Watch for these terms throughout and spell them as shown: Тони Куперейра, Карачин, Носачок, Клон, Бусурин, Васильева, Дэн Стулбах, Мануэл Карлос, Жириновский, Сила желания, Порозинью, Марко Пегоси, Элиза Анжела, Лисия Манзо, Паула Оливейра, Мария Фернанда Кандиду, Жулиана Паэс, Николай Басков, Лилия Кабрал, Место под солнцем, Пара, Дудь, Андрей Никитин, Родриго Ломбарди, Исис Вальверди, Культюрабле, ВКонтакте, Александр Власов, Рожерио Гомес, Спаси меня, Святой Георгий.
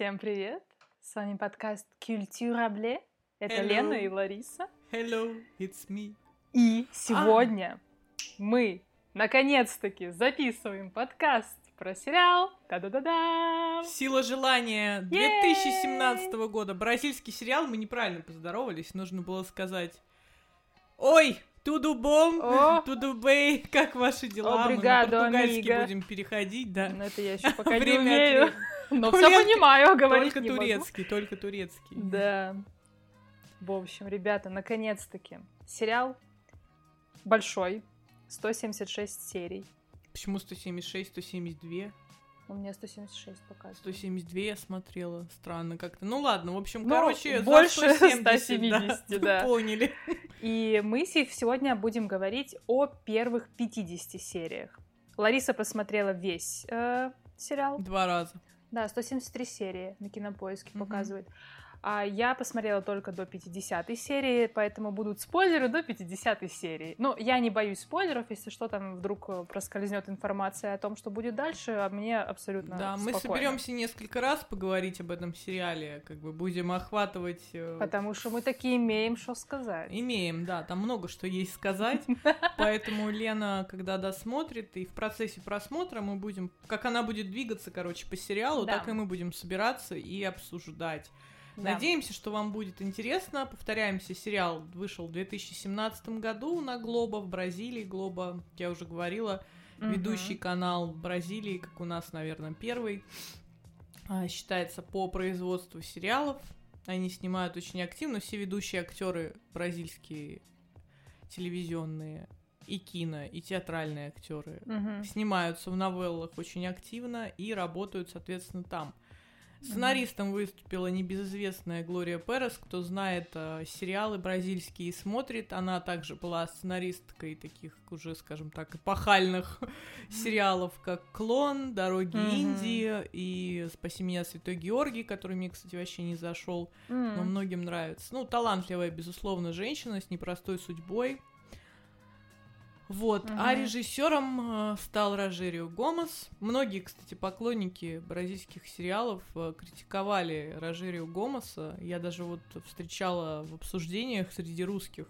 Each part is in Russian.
Всем привет! С вами подкаст «Культюрабле». Это Hello. Лена и Лариса. Hello, it's me. И сегодня мы наконец-таки записываем подкаст про сериал «Та-да-да-да!» «Сила желания» 2017 года. Бразильский сериал. Мы неправильно поздоровались. Нужно было сказать «Ой, туду бом, туду бэй, как ваши дела?» Обригадо, мы на португальский амиго. Будем переходить, да. Но это я еще пока не умею. Но все понимаю, говорить не могу. Только турецкий. Да. В общем, ребята, наконец-таки. Сериал большой, 176 серий. Почему 176, 172? У меня 176 показывает. 172 я смотрела, странно как-то. Ну ладно, в общем, короче, больше 170, да. Поняли. И мы сегодня будем говорить о первых 50 сериях. Лариса посмотрела весь сериал. 2 раза. Да, 173 серии на Кинопоиске показывает. А я посмотрела только до 50-й серии, поэтому будут спойлеры до 50-й серии. Но я не боюсь спойлеров, если что, там вдруг проскользнет информация о том, что будет дальше, а мне абсолютно спокойно. Мы соберемся несколько раз поговорить об этом сериале, как бы будем охватывать... Потому что мы такие имеем, что сказать. Имеем, да, там много что есть сказать, поэтому Лена, когда досмотрит, и в процессе просмотра мы будем... Как она будет двигаться, короче, по сериалу, так и мы будем собираться и обсуждать. Да. Надеемся, что вам будет интересно. Повторяемся, сериал вышел в 2017 году на Globo в Бразилии. Globo, я уже говорила, ведущий канал в Бразилии, как у нас, наверное, первый, считается по производству сериалов. Они снимают очень активно. Все ведущие актеры бразильские, телевизионные, и кино, и театральные актеры снимаются в новеллах очень активно и работают, соответственно, там. Сценаристом выступила небезызвестная Глория Перес, кто знает сериалы бразильские и смотрит. Она также была сценаристкой таких уже, скажем так, эпохальных сериалов, как «Клон», «Дороги Индии» и «Спаси меня, Святой Георгий», который мне, кстати, вообще не зашел, но многим нравится. Ну, талантливая, безусловно, женщина с непростой судьбой. Вот, а режиссером стал Рожерио Гомес. Многие, кстати, поклонники бразильских сериалов критиковали Рожерио Гомеса. Я даже вот встречала в обсуждениях среди русских,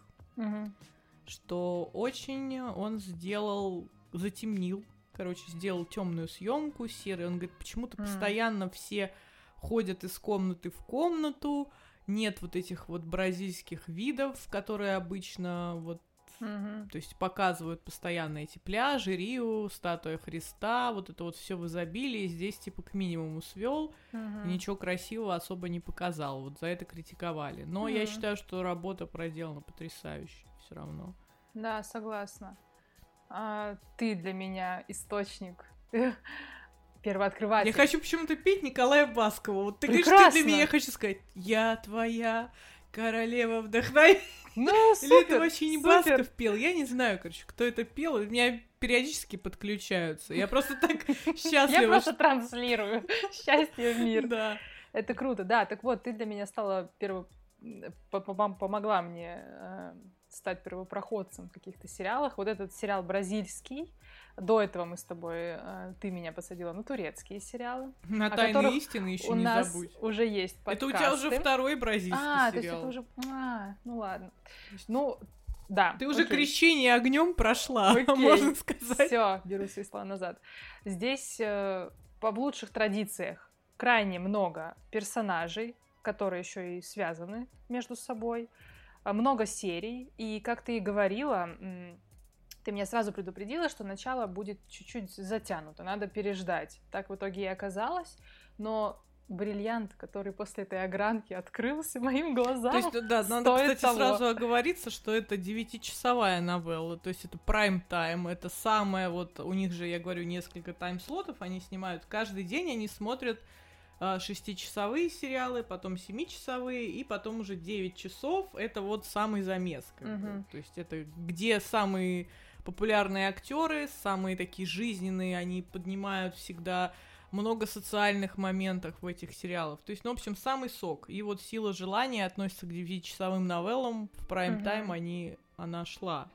что очень он затемнил, короче, сделал темную съемку, серый. Он говорит, почему-то постоянно все ходят из комнаты в комнату, нет вот этих вот бразильских видов, которые обычно вот то есть показывают постоянно эти пляжи, Рио, статуя Христа, вот это вот все в изобилии, здесь типа к минимуму свел, ничего красивого особо не показал, вот за это критиковали. Но я считаю, что работа проделана потрясающе все равно. Да, согласна. Ты для меня источник... первооткрыватель. Я хочу почему-то петь Николая Баскова. Вот ты говоришь, ты для меня, я хочу сказать, я твоя... Королева вдохновения. Ну, супер. Или это вообще не Басков пел? Я не знаю, короче, кто это пел. Меня периодически подключаются. Я просто так счастлива. Я просто транслирую счастье в мир. Да. Это круто. Да, так вот, ты для меня стала помогла мне стать первопроходцем в каких-то сериалах. Вот этот сериал бразильский. До этого мы с тобой, ты меня посадила на турецкие сериалы. На «Тайные истины» еще не забудь. У нас уже есть подкасты. Это у тебя уже второй бразильский сериал. То есть это уже... ну ладно. Ну, да. Ты уже крещение огнем прошла, можно сказать. Все, беру свои слова назад. Здесь в лучших традициях крайне много персонажей, которые еще и связаны между собой. Много серий, и, как ты и говорила, ты меня сразу предупредила, что начало будет чуть-чуть затянуто, надо переждать. Так в итоге и оказалось, но бриллиант, который после этой огранки открылся моим глазам, то есть, да, надо, кстати, того. Сразу оговориться, что это 9-часовая новелла, то есть это прайм-тайм, это самое вот, у них же, я говорю, несколько тайм-слотов они снимают, каждый день они смотрят 6-часовые сериалы, потом 7-часовые, и потом уже 9 часов. Это вот самый замес. То есть это где самые популярные актеры, самые такие жизненные, они поднимают всегда много социальных моментов в этих сериалах. То есть, ну, в общем, самый сок. И вот «Сила желания» относится к 9-часовым новеллам. В прайм-тайм она шла.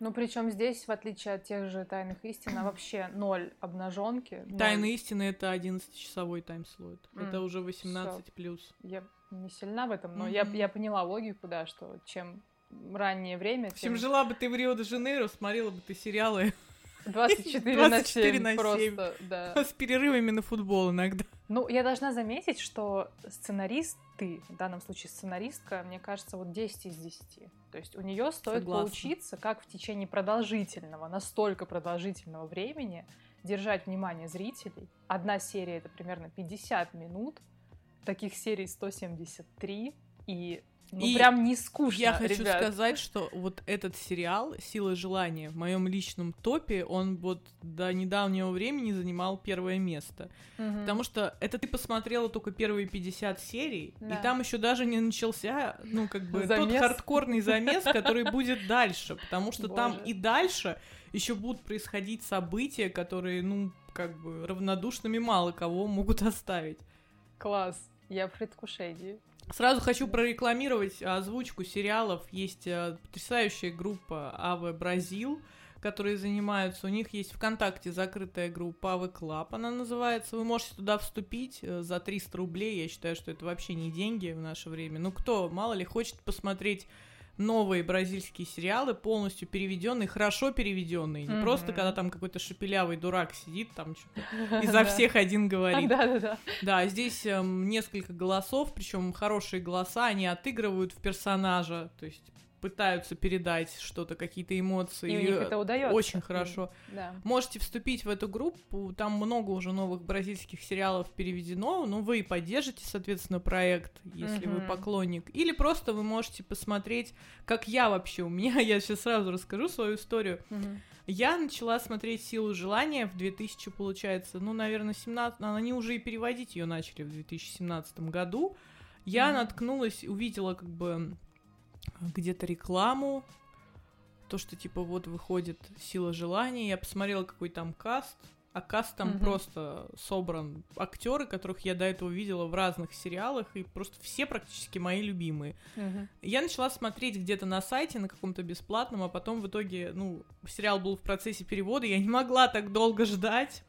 Ну, причем здесь, в отличие от тех же «Тайных истин», вообще ноль обнаженки. «Тайные истины» — это 11-часовой таймслот. Это уже 18 плюс. Я не сильна в этом, но я поняла логику, да, что чем раннее время... Чем жила бы ты в Рио-де-Жанейро, смотрела бы ты сериалы... 24/7 просто, да. С перерывами на футбол иногда. Ну, я должна заметить, что сценарист, ты, в данном случае сценаристка, мне кажется, вот 10 из 10. То есть у нее стоит поучиться, как в течение продолжительного, настолько продолжительного времени держать внимание зрителей. Одна серия — это примерно 50 минут, таких серий 173, и... Ну, и прям не скучно, я хочу сказать, что вот этот сериал «Сила желания» в моем личном топе, он вот до недавнего времени занимал первое место. Угу. Потому что это ты посмотрела только первые 50 серий, да. И там еще даже не начался, ну, как бы, тот хардкорный замес, который будет дальше. Потому что там и дальше еще будут происходить события, которые, ну, как бы, равнодушными мало кого могут оставить. Класс, я в предвкушении. Сразу хочу прорекламировать озвучку сериалов. Есть потрясающая группа АВ Бразил, которые занимаются. У них есть ВКонтакте закрытая группа АВ Клаб, она называется. Вы можете туда вступить за 300 рублей. Я считаю, что это вообще не деньги в наше время. Ну кто, мало ли, хочет посмотреть новые бразильские сериалы, полностью переведенные, хорошо переведенные. Не просто, когда там какой-то шепелявый дурак сидит, там что-то изо всех один говорит. Да-да-да. Да, здесь несколько голосов, причем хорошие голоса, они отыгрывают в персонажа, то есть пытаются передать что-то, какие-то эмоции. И у них это удается. Очень хорошо. Да. Можете вступить в эту группу, там много уже новых бразильских сериалов переведено, но вы и поддержите, соответственно, проект, если вы поклонник. Или просто вы можете посмотреть, как я вообще, я сейчас сразу расскажу свою историю. Я начала смотреть «Силу желания» в 2000, получается, наверное, 17, они уже и переводить ее начали в 2017 году. Я наткнулась, увидела как бы... где-то рекламу, то, что, типа, вот выходит «Сила желания», я посмотрела, какой там каст, а каст там просто собран актеры, которых я до этого видела в разных сериалах, и просто все практически мои любимые. Я начала смотреть где-то на сайте, на каком-то бесплатном, а потом в итоге, сериал был в процессе перевода, я не могла так долго ждать,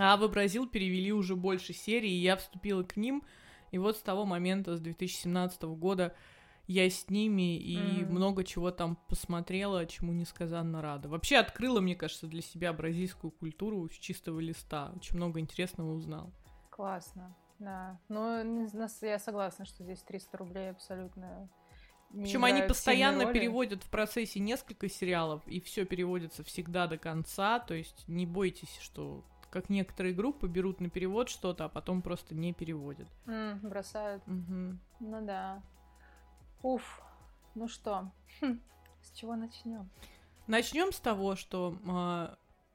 а в Бразил перевели уже больше серий, и я вступила к ним, и вот с того момента, с 2017 года, я с ними и много чего там посмотрела, чему несказанно рада. Вообще открыла, мне кажется, для себя бразильскую культуру с чистого листа. Очень много интересного узнала. Классно, да. Ну, я согласна, что здесь 300 рублей абсолютно не. Причем они постоянно переводят в процессе несколько сериалов, и все переводится всегда до конца. То есть не бойтесь, что... как некоторые группы берут на перевод что-то, а потом просто не переводят. Бросают. Ну да. Уф, ну что, с чего начнем? Начнем с того, что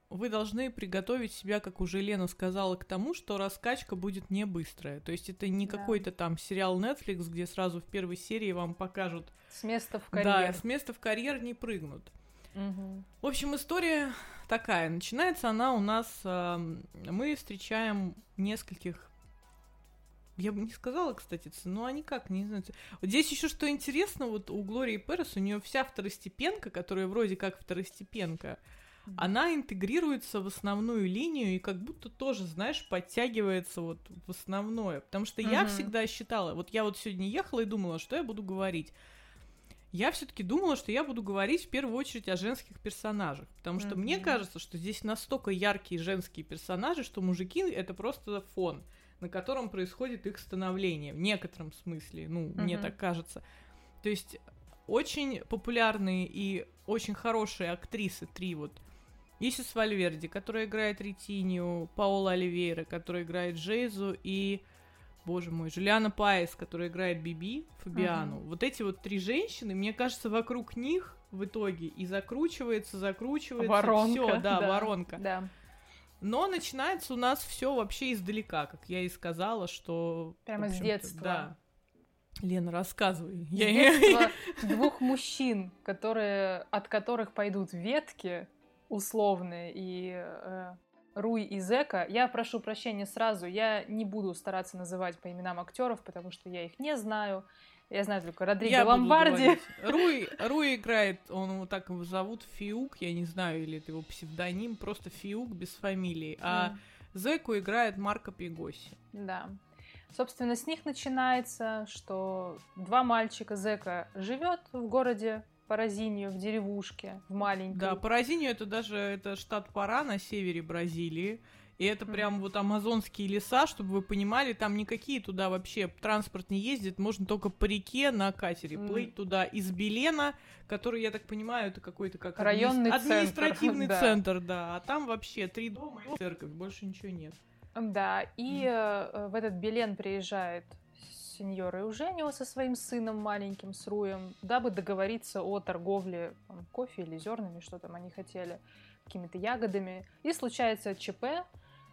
вы должны приготовить себя, как уже Лена сказала, к тому, что раскачка будет не быстрая. То есть это не какой-то там сериал Netflix, где сразу в первой серии вам покажут... С места в карьер. Да, с места в карьер не прыгнут. В общем, история такая. Начинается она у нас... мы встречаем нескольких... Я бы не сказала, кстати, цену, они как, не знаю. Вот здесь еще что интересно, вот у Глории Перес, у нее вся второстепенка, которая вроде как второстепенка, она интегрируется в основную линию и как будто тоже, знаешь, подтягивается вот в основное. Потому что я всегда считала, вот я вот сегодня ехала и думала, что я буду говорить. Я все-таки думала, что я буду говорить в первую очередь о женских персонажах, потому что мне кажется, что здесь настолько яркие женские персонажи, что мужики — это просто фон, на котором происходит их становление, в некотором смысле, мне так кажется. То есть очень популярные и очень хорошие актрисы, три вот. Исис Вальверди, которая играет Ретинью, Паула Оливейра, которая играет Джейзу, и, боже мой, Жулиана Паэс, которая играет Биби, Фабиану. Вот эти вот три женщины, мне кажется, вокруг них в итоге и закручивается. Воронка. Всё, да, воронка. Да. Но начинается у нас все вообще издалека, как я и сказала, что... Прямо с детства. Да. Лена, рассказывай. С детства двух мужчин, от которых пойдут ветки условные, и Руй и Зека. Я прошу прощения сразу, я не буду стараться называть по именам актеров, потому что я их не знаю. Я знаю только Родриго Ломбарди. Руй играет, он его так его зовут, Фиук, я не знаю, или это его псевдоним, просто Фиук без фамилии. А Зеку играет Марко Пегоси. Да. Собственно, с них начинается, что два мальчика. Зека живет в городе Порозинью, в деревушке, в маленькой. Да, Порозинью — это даже это штат Пара на севере Бразилии. И это прям вот амазонские леса, чтобы вы понимали, там никакие туда вообще транспорт не ездит, можно только по реке на катере плыть туда из Белена, который, я так понимаю, это какой-то как районный административный центр, да, а там вообще 3 дома и церковь, больше ничего нет. Да, и в этот Белен приезжает сеньор Эуженио со своим сыном маленьким, с Руем, дабы договориться о торговле там, кофе или зернами, что там они хотели, какими-то ягодами. И случается ЧП.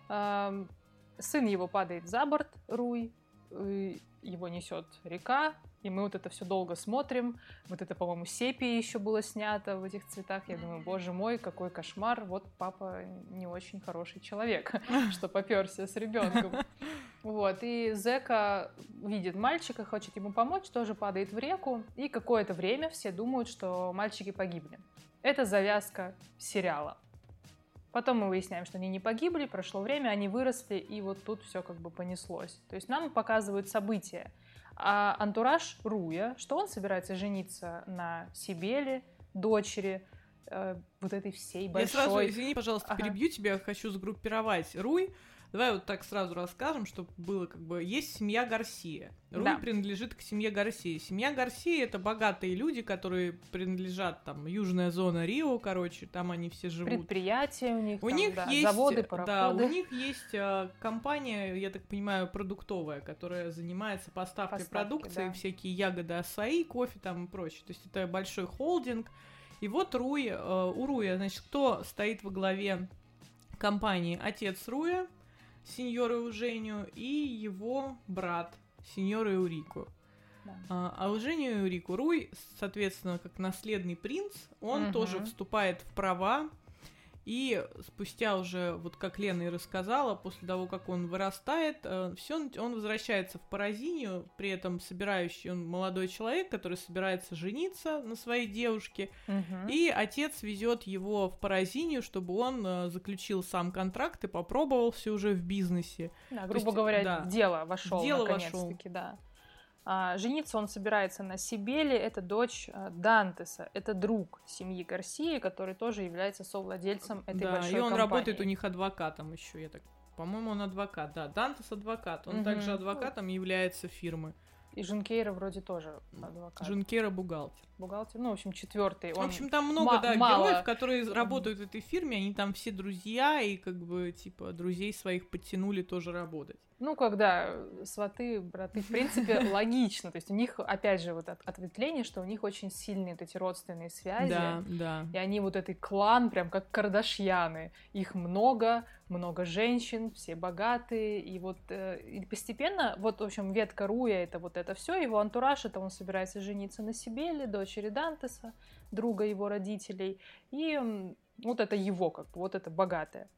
Сын его падает за борт, Руй, его несет река, и мы вот это все долго смотрим. Вот это, по-моему, сепия еще было снято в этих цветах. Я думаю, боже мой, какой кошмар! Вот папа не очень хороший человек, что попёрся с ребенком. Вот, и Зека видит мальчика, хочет ему помочь, тоже падает в реку, и какое-то время все думают, что мальчики погибли. Это завязка сериала. Потом мы выясняем, что они не погибли, прошло время, они выросли, и вот тут все как бы понеслось. То есть нам показывают события. А антураж Руя, что он собирается жениться на Сибели, дочери вот этой всей большой... Я сразу, извини, пожалуйста, перебью тебя, хочу сгруппировать. Руй, давай вот так сразу расскажем, чтобы было как бы... Есть семья Гарсия. Руй принадлежит к семье Гарсия. Семья Гарсия — это богатые люди, которые принадлежат, там, южная зона Рио, короче, там они все живут. Предприятия у них, у там, них есть, заводы, пароходы. Да, у них есть компания, я так понимаю, продуктовая, которая занимается поставкой продукции, всякие ягоды, ассаи, кофе там и прочее. То есть это большой холдинг. И вот Руй, у Руя, значит, кто стоит во главе компании? Отец Руя, сеньор Эуженио, и его брат, сеньор Эурико. Да. А Эуженио Эурико Руй, соответственно, как наследный принц, он тоже вступает в права, и спустя уже, вот как Лена и рассказала, после того, как он вырастает, все, он возвращается в Порозинью, при этом он молодой человек, который собирается жениться на своей девушке, и отец везет его в Порозинью, чтобы он заключил сам контракт и попробовал все уже в бизнесе. Да, грубо говоря, в дело вошел наконец-таки, да. Жениться он собирается на Сибели, это дочь Дантеса, это друг семьи Гарсии, который тоже является совладельцем этой большой компании. Да, и он работает у них адвокатом еще, по-моему, он адвокат, да, Дантес адвокат, он также адвокатом является фирмы. И Жункейра вроде тоже адвокат. Жункейра бухгалтер. Бухгалтер, ну, в общем, четвертый. Он в общем, там много героев, которые работают в этой фирме, они там все друзья, и как бы, друзей своих подтянули тоже работать. Ну, когда сваты, браты, в принципе, логично. То есть у них, опять же, вот ответвление, что у них очень сильные эти родственные связи. Да, да. И они вот этот клан, прям как Кардашьяны. Их много, много женщин, все богатые. И вот и постепенно, вот, в общем, ветка Руя — это вот это все, его антураж — это он собирается жениться на Сибели, дочери Дантеса, друга его родителей. И вот это его, как бы, вот это богатое.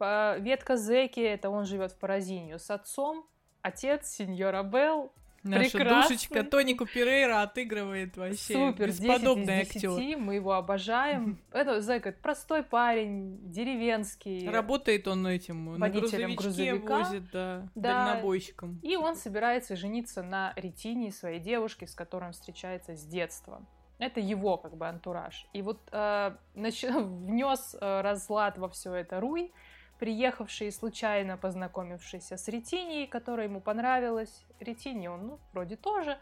Ветка Зеки — это он живет в Порозинью с отцом, отец сеньор Абел. Наша душечка Тони Куперейра отыгрывает вообще. Супер, бесподобный актер. Мы его обожаем. Это Зека, простой парень, деревенский. Работает он этим на грузовике, возит, дальнобойщиком. И он собирается жениться на Ретине, своей девушке, с которой он встречается с детства. Это его как бы антураж. И вот внес разлад во все это Руй, приехавший, случайно познакомившийся с Ретиней, которая ему понравилась. Ретини он, вроде тоже.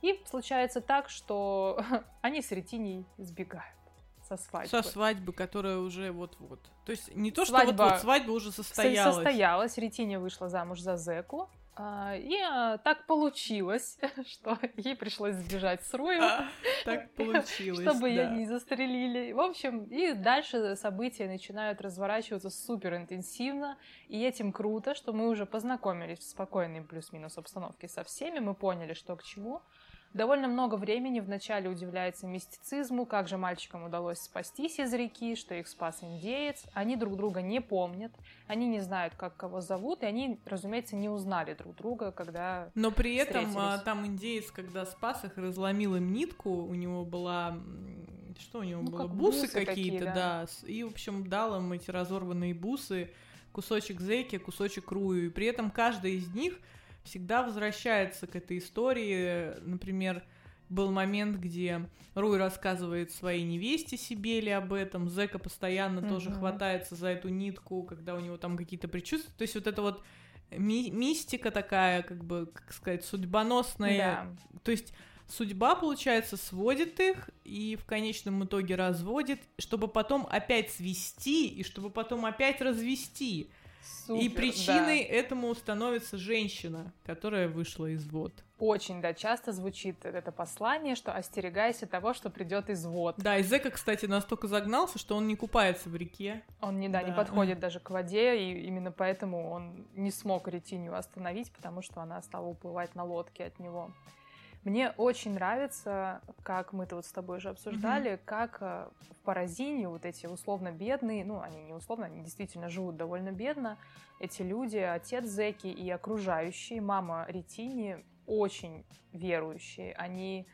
И случается так, что они с Ретиней сбегают со свадьбы. Со свадьбы, которая уже вот-вот. То есть не то, что вот-вот, свадьба уже состоялась. Состоялась, Ретиня вышла замуж за Зеку. И так получилось, что ей пришлось сбежать с Руем. Так получилось, чтобы ее не застрелили. В общем, и дальше события начинают разворачиваться суперинтенсивно. И этим круто, что мы уже познакомились в спокойной плюс-минус обстановке со всеми. Мы поняли, что к чему. Довольно много времени вначале удивляется мистицизму, как же мальчикам удалось спастись из реки, что их спас индеец. Они друг друга не помнят, они не знают, как кого зовут, и они, разумеется, не узнали друг друга, когда встретились. Но при этом там индеец, когда спас их, разломил им нитку, у него была... Что у него было? Как бусы какие-то, да. И, в общем, дал им эти разорванные бусы, кусочек зеки, кусочек рую. И при этом каждый из них всегда возвращается к этой истории. Например, был момент, где Руй рассказывает своей невесте Сибели об этом, Зека постоянно тоже хватается за эту нитку, когда у него там какие-то предчувствия. То есть вот это вот мистика такая, как бы, как сказать, судьбоносная. Да. То есть судьба, получается, сводит их и в конечном итоге разводит, чтобы потом опять свести и чтобы потом опять развести. Супер, и причиной этому становится женщина, которая вышла из вод. Очень, да, часто звучит это послание, что остерегайся того, что придет из вод. Да, и Зека, кстати, настолько загнался, что он не купается в реке. Он не подходит даже к воде, и именно поэтому он не смог Ретинью остановить, потому что она стала уплывать на лодке от него. Мне очень нравится, как мы-то вот с тобой уже обсуждали, как в Порозинью вот эти условно бедные, ну, они не условно, они действительно живут довольно бедно, эти люди, отец Зеки и окружающие, мама Ретини, очень верующие, они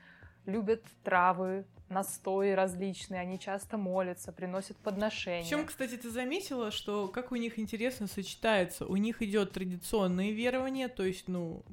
любят травы, настои различные, они часто молятся, приносят подношения. В чем, кстати, ты заметила, что как у них интересно сочетается, у них идет традиционные верования, то есть, ну...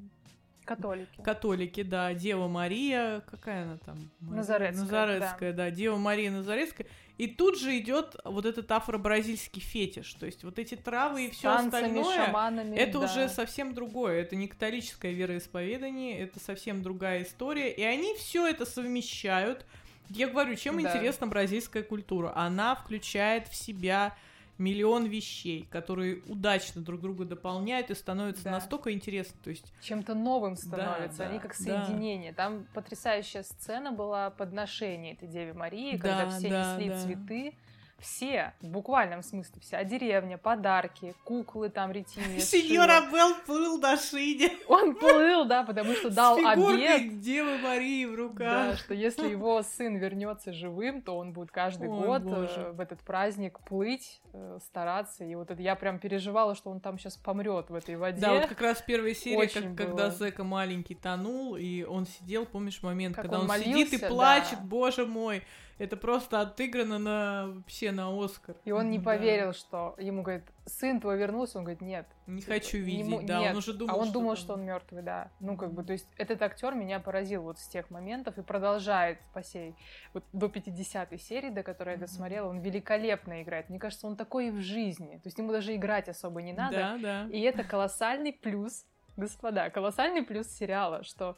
Католики. Католики, да. Дева Мария, какая она там? Назарецкая. Назарецкая, да. Дева Мария Назарецкая. И тут же идет вот этот афро-бразильский фетиш. То есть вот эти травы и все остальное, шаманами, это уже совсем другое. Это не католическое вероисповедание, это совсем другая история. И они все это совмещают. Я говорю, чем интересна бразильская культура? Она включает в себя миллион вещей, которые удачно друг друга дополняют и становятся настолько интересны. То есть... Чем-то новым становятся, они как соединение. Там потрясающая сцена была подношение этой Деве Марии, когда все несли цветы. Все, в буквальном смысле, вся деревня, подарки, куклы там, Ретини. Сеньор Абел плыл на шине. Он плыл, потому что дал обет. С фигуркой Девы Марии в руках. Да, что если его сын вернется живым, то он будет каждый год в этот праздник плыть, стараться. И вот это я прям переживала, что он там сейчас помрет в этой воде. Да, вот как раз первая серия, когда Зека маленький тонул, и он сидел, помнишь момент, как когда он молился, сидит и плачет, боже мой. Это просто отыграно вообще на Оскар. И он не поверил, что ему говорит, сын твой вернулся, он говорит, нет. Не хочу видеть, он уже думал, он думал, что он мертвый, Ну, как бы, то есть этот актер меня поразил вот с тех моментов и продолжает по сей, вот до 50-й серии, до которой я досмотрела, он великолепно играет. Мне кажется, он такой и в жизни. То есть ему даже играть особо не надо. И это колоссальный плюс, господа, колоссальный плюс сериала, что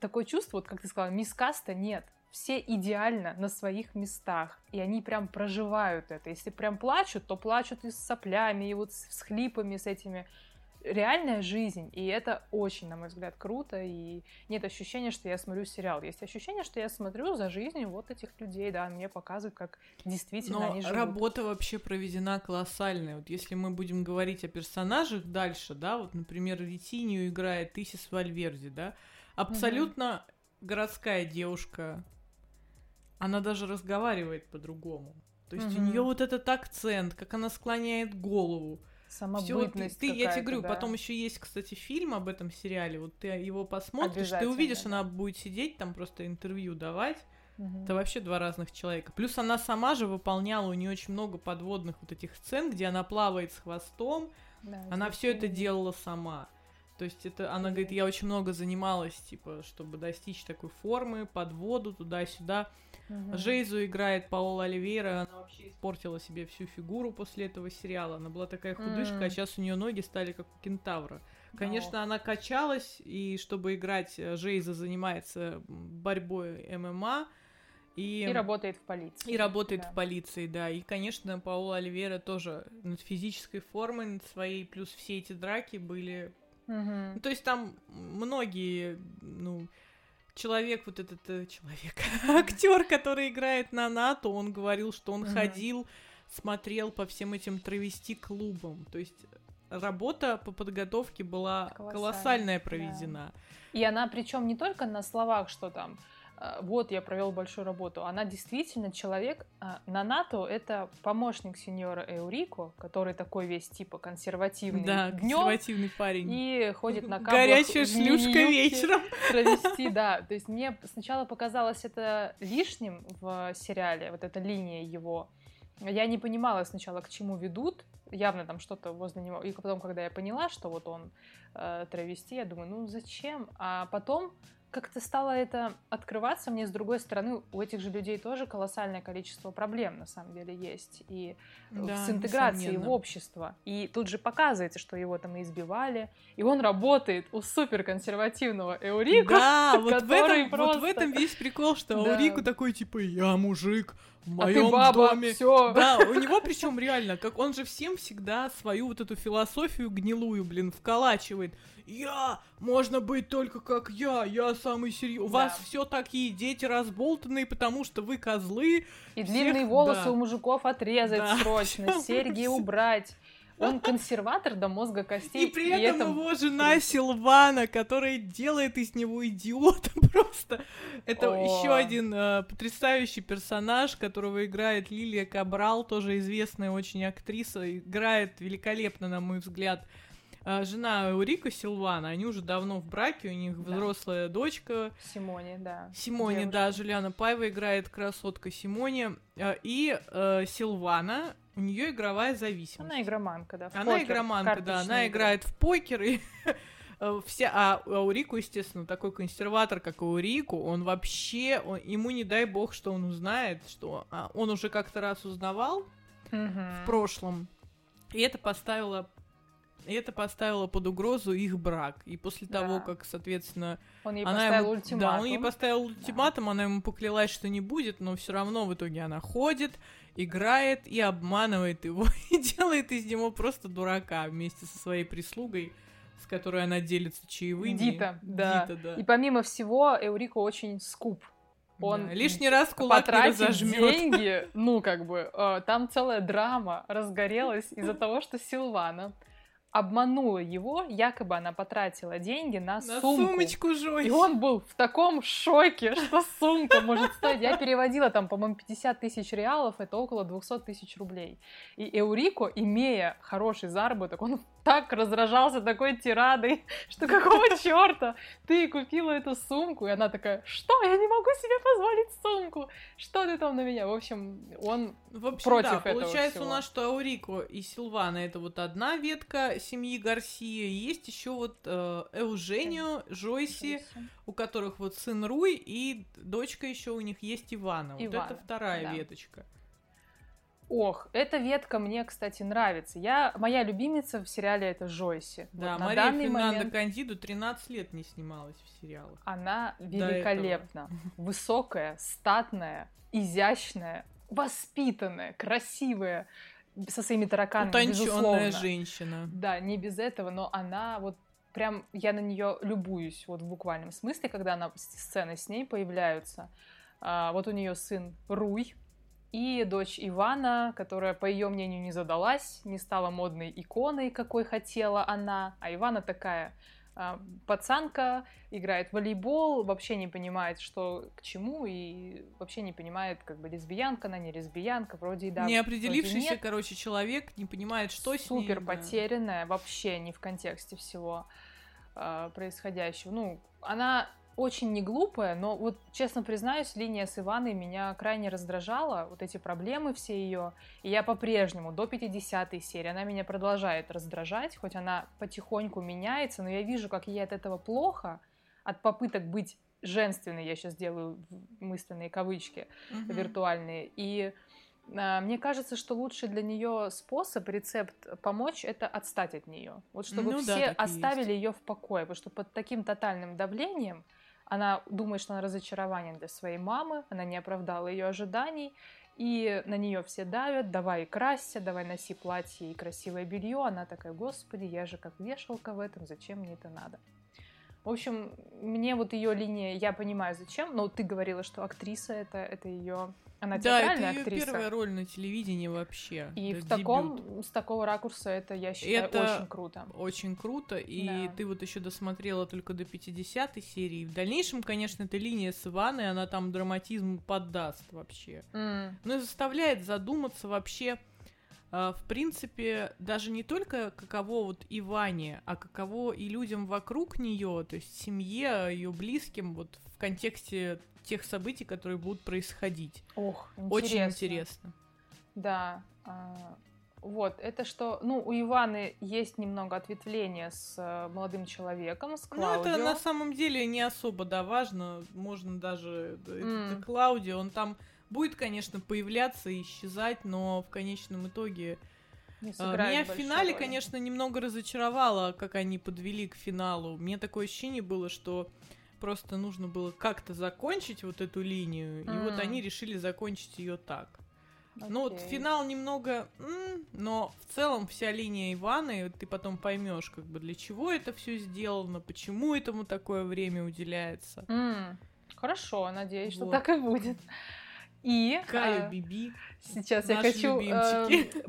такое чувство, вот как ты сказала, мискаста нет. Все идеально на своих местах, и они прям проживают это. Если прям плачут, то плачут и с соплями, и вот с хлипами, с этими. Реальная жизнь, и это очень, на мой взгляд, круто, и нет ощущения, что я смотрю сериал. Есть ощущение, что я смотрю за жизнью вот этих людей, мне показывают, как действительно они живут. Но работа вообще проведена колоссальная. Вот если мы будем говорить о персонажах дальше, вот, например, Ретинью играет Исис Вальверди, абсолютно городская девушка, она даже разговаривает по-другому. То есть у нее вот этот акцент, как она склоняет голову. Самобытность какая-то, я тебе говорю, потом еще есть, кстати, фильм об этом сериале, вот ты его посмотришь, ты увидишь, она будет сидеть там просто интервью давать. Это вообще два разных человека. Плюс она сама же выполняла, у нее очень много подводных вот этих сцен, где она плавает с хвостом, она все это делала сама. То есть это, она говорит, я очень много занималась, типа, чтобы достичь такой формы, под воду, туда-сюда. Жейзу играет Паула Оливейра, она вообще испортила себе всю фигуру после этого сериала. Она была такая худышка, а сейчас у нее ноги стали как у кентавра. Конечно, она качалась, и чтобы играть, Жейза занимается борьбой ММА. И работает в полиции. И работает в полиции, да. И, конечно, Паула Оливейра тоже над физической формой, над своей, плюс все эти драки были... То есть там многие, актер, который играет на НАТО, он говорил, что он ходил, смотрел по всем этим травести-клубам. То есть работа по подготовке была колоссальная проведена. Да. И она причем не только на словах, что там вот я провел большую работу, она действительно человек. Нанато — это помощник сеньора Эурико, который такой весь типа консервативный, да, днем, консервативный парень, и ходит на каблах, горячая шлюшка вечером провести, да. То есть мне сначала показалось это лишним в сериале, вот эта линия его. Я не понимала сначала, к чему ведут, явно там что-то возле него, и потом, когда я поняла, что вот он травести, я думаю, ну зачем? А потом как-то стало это открываться мне, с другой стороны, у этих же людей тоже колоссальное количество проблем, на самом деле, есть, и да, с интеграцией несомненно в общество, и тут же показывается, что его там и избивали, и он работает у суперконсервативного Эурико, да, который просто... вот в этом весь прикол, что Эурико такой, типа, я мужик, в моем доме. Всё. Да, у него причем реально, как он же всем всегда свою вот эту философию гнилую, блин, вколачивает. Я! Можно быть только как я самый серьезный. У вас все такие дети разболтанные, потому что вы козлы. И всех... длинные волосы у мужиков отрезать срочно, серьги убрать. Он консерватор до мозга костей. И при этом его жена Силвана, которая делает из него идиота просто. Это еще один потрясающий персонаж, которого играет Лилия Кабрал, тоже известная очень актриса, играет великолепно, на мой взгляд. Жена Эурико, Силвана, они уже давно в браке, у них взрослая дочка. Симоне, девушка. Да, Жулиана Паэва играет, красотка Симоне. И Силвана, у нее игровая зависимость. Она игроманка, да. Она играет в покер. И а Эурико, естественно, такой консерватор, как Эурико, он вообще, ему не дай бог, что он узнает, что он уже как-то раз узнавал в прошлом, и это поставило под угрозу их брак. И после того, как, соответственно... он ей поставил ультиматум, она ему поклялась, что не будет, но все равно в итоге она ходит, играет и обманывает его, и делает из него просто дурака вместе со своей прислугой, с которой она делится чаевыми. Дита. И помимо всего, Эурико очень скуп. Он лишний раз кулак не разожмёт. Потратить деньги, там целая драма разгорелась из-за того, что Силвана... обманула его, якобы она потратила деньги на сумочку Жойки. И он был в таком шоке, что сумка может стоить. Я переводила там, по-моему, 50 000 реалов, это около 200 000 рублей. И Эурико, имея хороший заработок, он так раздражался такой тирадой, что какого черта ты купила эту сумку? И она такая, что? Я не могу себе позволить сумку! Что ты там на меня? В общем, против этого всего. Получается у нас, что Эурико и Силвана — это вот одна ветка семьи Гарсия, есть еще вот Эуженио, Жойси, у которых вот сын Руй, и дочка еще у них есть Ивана. Вот это вторая веточка. Ох, эта ветка мне, кстати, нравится. Моя любимица в сериале — это Жойси. Да, вот Мария Фернанда Кандиду 13 лет не снималась в сериалах. Она великолепна. Высокая, статная, изящная, воспитанная, красивая, со своими тараканами, безусловно. Утонченная женщина. Да, не без этого, но она вот прям... Я на нее любуюсь вот в буквальном смысле, когда сцены с ней появляются. Вот у нее сын Руй, и дочь Ивана, которая, по ее мнению, не задалась, не стала модной иконой, какой хотела она. А Ивана такая пацанка, играет в волейбол, вообще не понимает, что к чему, и вообще не понимает, лесбиянка она, не лесбиянка, вроде и да. Неопределившийся, человек, не понимает, что с ней. Супер потерянная, вообще не в контексте всего происходящего. Она... очень не глупая, но вот, честно признаюсь, линия с Иваной меня крайне раздражала, вот эти проблемы все ее, и я по-прежнему до 50-й серии, она меня продолжает раздражать, хоть она потихоньку меняется, но я вижу, как ей от этого плохо, от попыток быть женственной, я сейчас делаю мысленные кавычки виртуальные, и мне кажется, что лучший для нее способ, рецепт помочь — это отстать от нее, вот чтобы все оставили ее в покое, потому что под таким тотальным давлением она думает, что она разочарование для своей мамы, она не оправдала ее ожиданий, и на нее все давят, давай красься, давай носи платье и красивое белье, она такая, господи, я же как вешалка в этом, зачем мне это надо? В общем, мне вот ее линия, я понимаю, зачем, но ты говорила, что актриса это ее Она театральная актриса. Да, это её первая роль на телевидении вообще. И в таком, с такого ракурса это, я считаю, это очень круто. Очень круто, и да. Ты вот еще досмотрела только до 50-й серии. В дальнейшем, конечно, эта линия с Иваной, она там драматизм поддаст вообще. Ну и заставляет задуматься вообще, в принципе, даже не только каково вот Иване, а каково и людям вокруг нее, то есть семье, ее близким, вот в контексте тех событий, которые будут происходить. Ох, интересно. Очень интересно. Да. Вот, это что... Ну, у Иваны есть немного ответвления с молодым человеком, с Клаудио. Ну, это на самом деле не особо, да, важно. Можно даже... Это Клаудио, он там... Будет, конечно, появляться и исчезать, но в конечном итоге... Меня в финале, роль. Конечно, немного разочаровало, как они подвели к финалу. Мне такое ощущение было, что просто нужно было как-то закончить вот эту линию, и вот они решили закончить ее так. Okay. Ну вот финал немного... но в целом вся линия Иваны, ты потом поймешь, как бы для чего это все сделано, почему этому такое время уделяется. Хорошо, надеюсь, вот. Что так и будет. И Каю, Биби, сейчас я хочу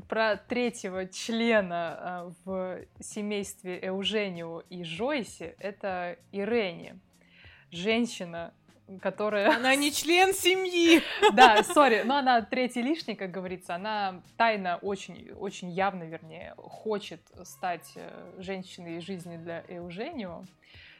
про третьего члена в семействе Эуженио и Жойси, это Ирени, женщина, которая... Она не член семьи! Да, сори, но она третий лишний, как говорится, она тайно, очень явно, вернее, хочет стать женщиной жизни для Эуженио.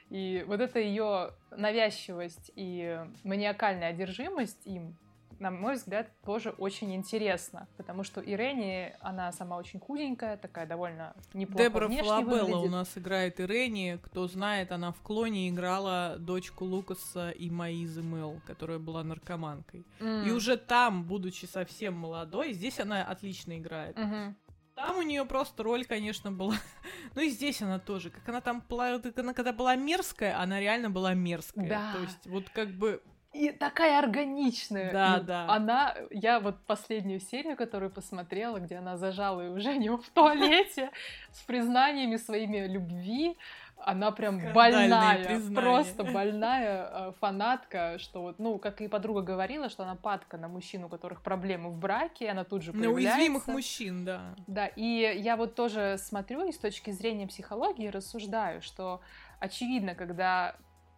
И вот эта ее навязчивость и маниакальная одержимость им, на мой взгляд, тоже очень интересно, потому что Ирени, она сама очень худенькая, такая довольно неплохо Дебора Фалабелла выглядит. У нас играет Ирени, кто знает, она в «Клоне» играла дочку Лукаса и Маизы Мэл, которая была наркоманкой. И уже там, будучи совсем молодой, здесь она отлично играет. Там у нее просто роль, конечно, была... Ну и здесь она тоже. Как она там... Она когда была мерзкая, она реально была мерзкая. Да. То есть вот как бы... И такая органичная. Да, да. Она, я вот последнюю серию, которую посмотрела, где она зажала Евгению в туалете с признаниями своими любви, она прям больная, просто больная фанатка, что вот, ну, как и подруга говорила, что она падка на мужчин, у которых проблемы в браке, она тут же появляется. На уязвимых мужчин, да. Да, и я вот тоже смотрю и с точки зрения психологии рассуждаю, что очевидно, когда...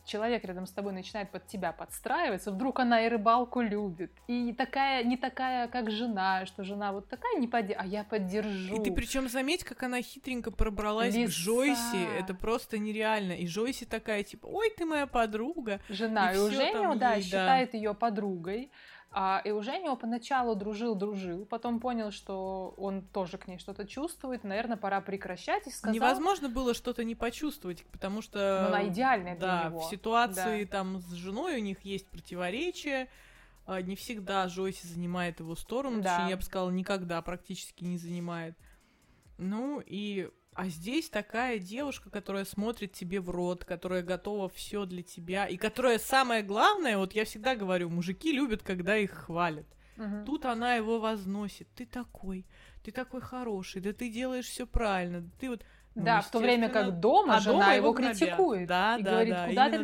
человек рядом с тобой начинает под тебя подстраиваться, вдруг она и рыбалку любит, и такая, не такая, как жена, что жена вот такая, не поди, а я поддержу. И ты причем заметь, как она хитренько пробралась к Жойси, это просто нереально. И Жойси такая, типа, ой, ты моя подруга. Жена Эуженио, да, ей, считает ее подругой. А Эуженио поначалу дружил, потом понял, что он тоже к ней что-то чувствует, наверное, пора прекращать, и сказал... Невозможно было что-то не почувствовать, потому что... Но она идеальная для него. Да, в ситуации там с женой у них есть противоречия, не всегда Жойси занимает его сторону, точнее, я бы сказала, никогда практически не занимает. Ну и... А здесь такая девушка, которая смотрит тебе в рот, которая готова все для тебя, и которая, самое главное, вот я всегда говорю, мужики любят, когда их хвалят. Тут она его возносит. Ты такой хороший, да ты делаешь все правильно, да ты вот... Да, в то время как дома жена его критикует. Да, и говорит, куда ты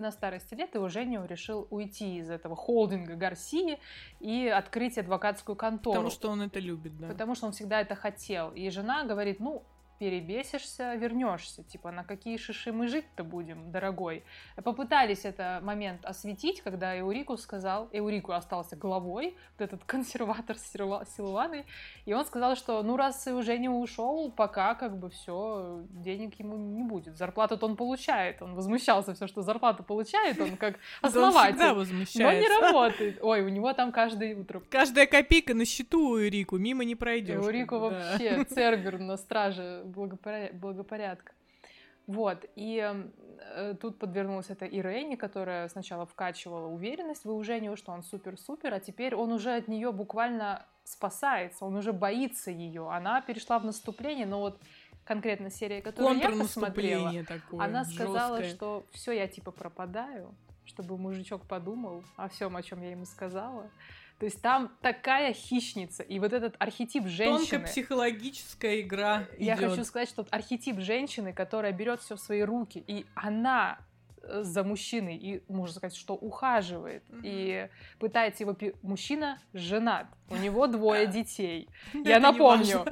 на старости лет, и уже не решил уйти из этого холдинга Гарсии и открыть адвокатскую контору. Потому что он это любит, да. Потому что он всегда это хотел. И жена говорит, ну... перебесишься, вернешься. Типа, на какие шиши мы жить-то будем, дорогой? Попытались этот момент осветить, когда Эурику сказал... Эурику остался главой, вот этот консерватор с Силуаной, и он сказал, что ну, раз Эуженио ушел, пока как бы все, денег ему не будет. Зарплату-то он получает. Он возмущался все, что зарплату получает, он как основатель. Он всегда возмущается. Но не работает. Ой, у него там каждое утро. Каждая копейка на счету у Эурику, мимо не пройдешь. Эурику вообще Цербер на страже благопорядка. Вот, и тут подвернулась эта Ирэни, которая сначала вкачивала уверенность в Эуженио, что он супер-супер, а теперь он уже от нее буквально спасается, он уже боится ее. Она перешла в наступление, но вот конкретно серия, которую я посмотрела, такое, она сказала, жесткое. Что все, я типа пропадаю, чтобы мужичок подумал о всем, о чем я ему сказала. То есть там такая хищница, и вот этот архетип женщины... Тонкая психологическая игра идет. Я хочу сказать, что архетип женщины, которая берет все в свои руки, и она за мужчиной и, можно сказать, что ухаживает. Mm-hmm. И пытается его... Мужчина женат, у него двое детей. Я напомню,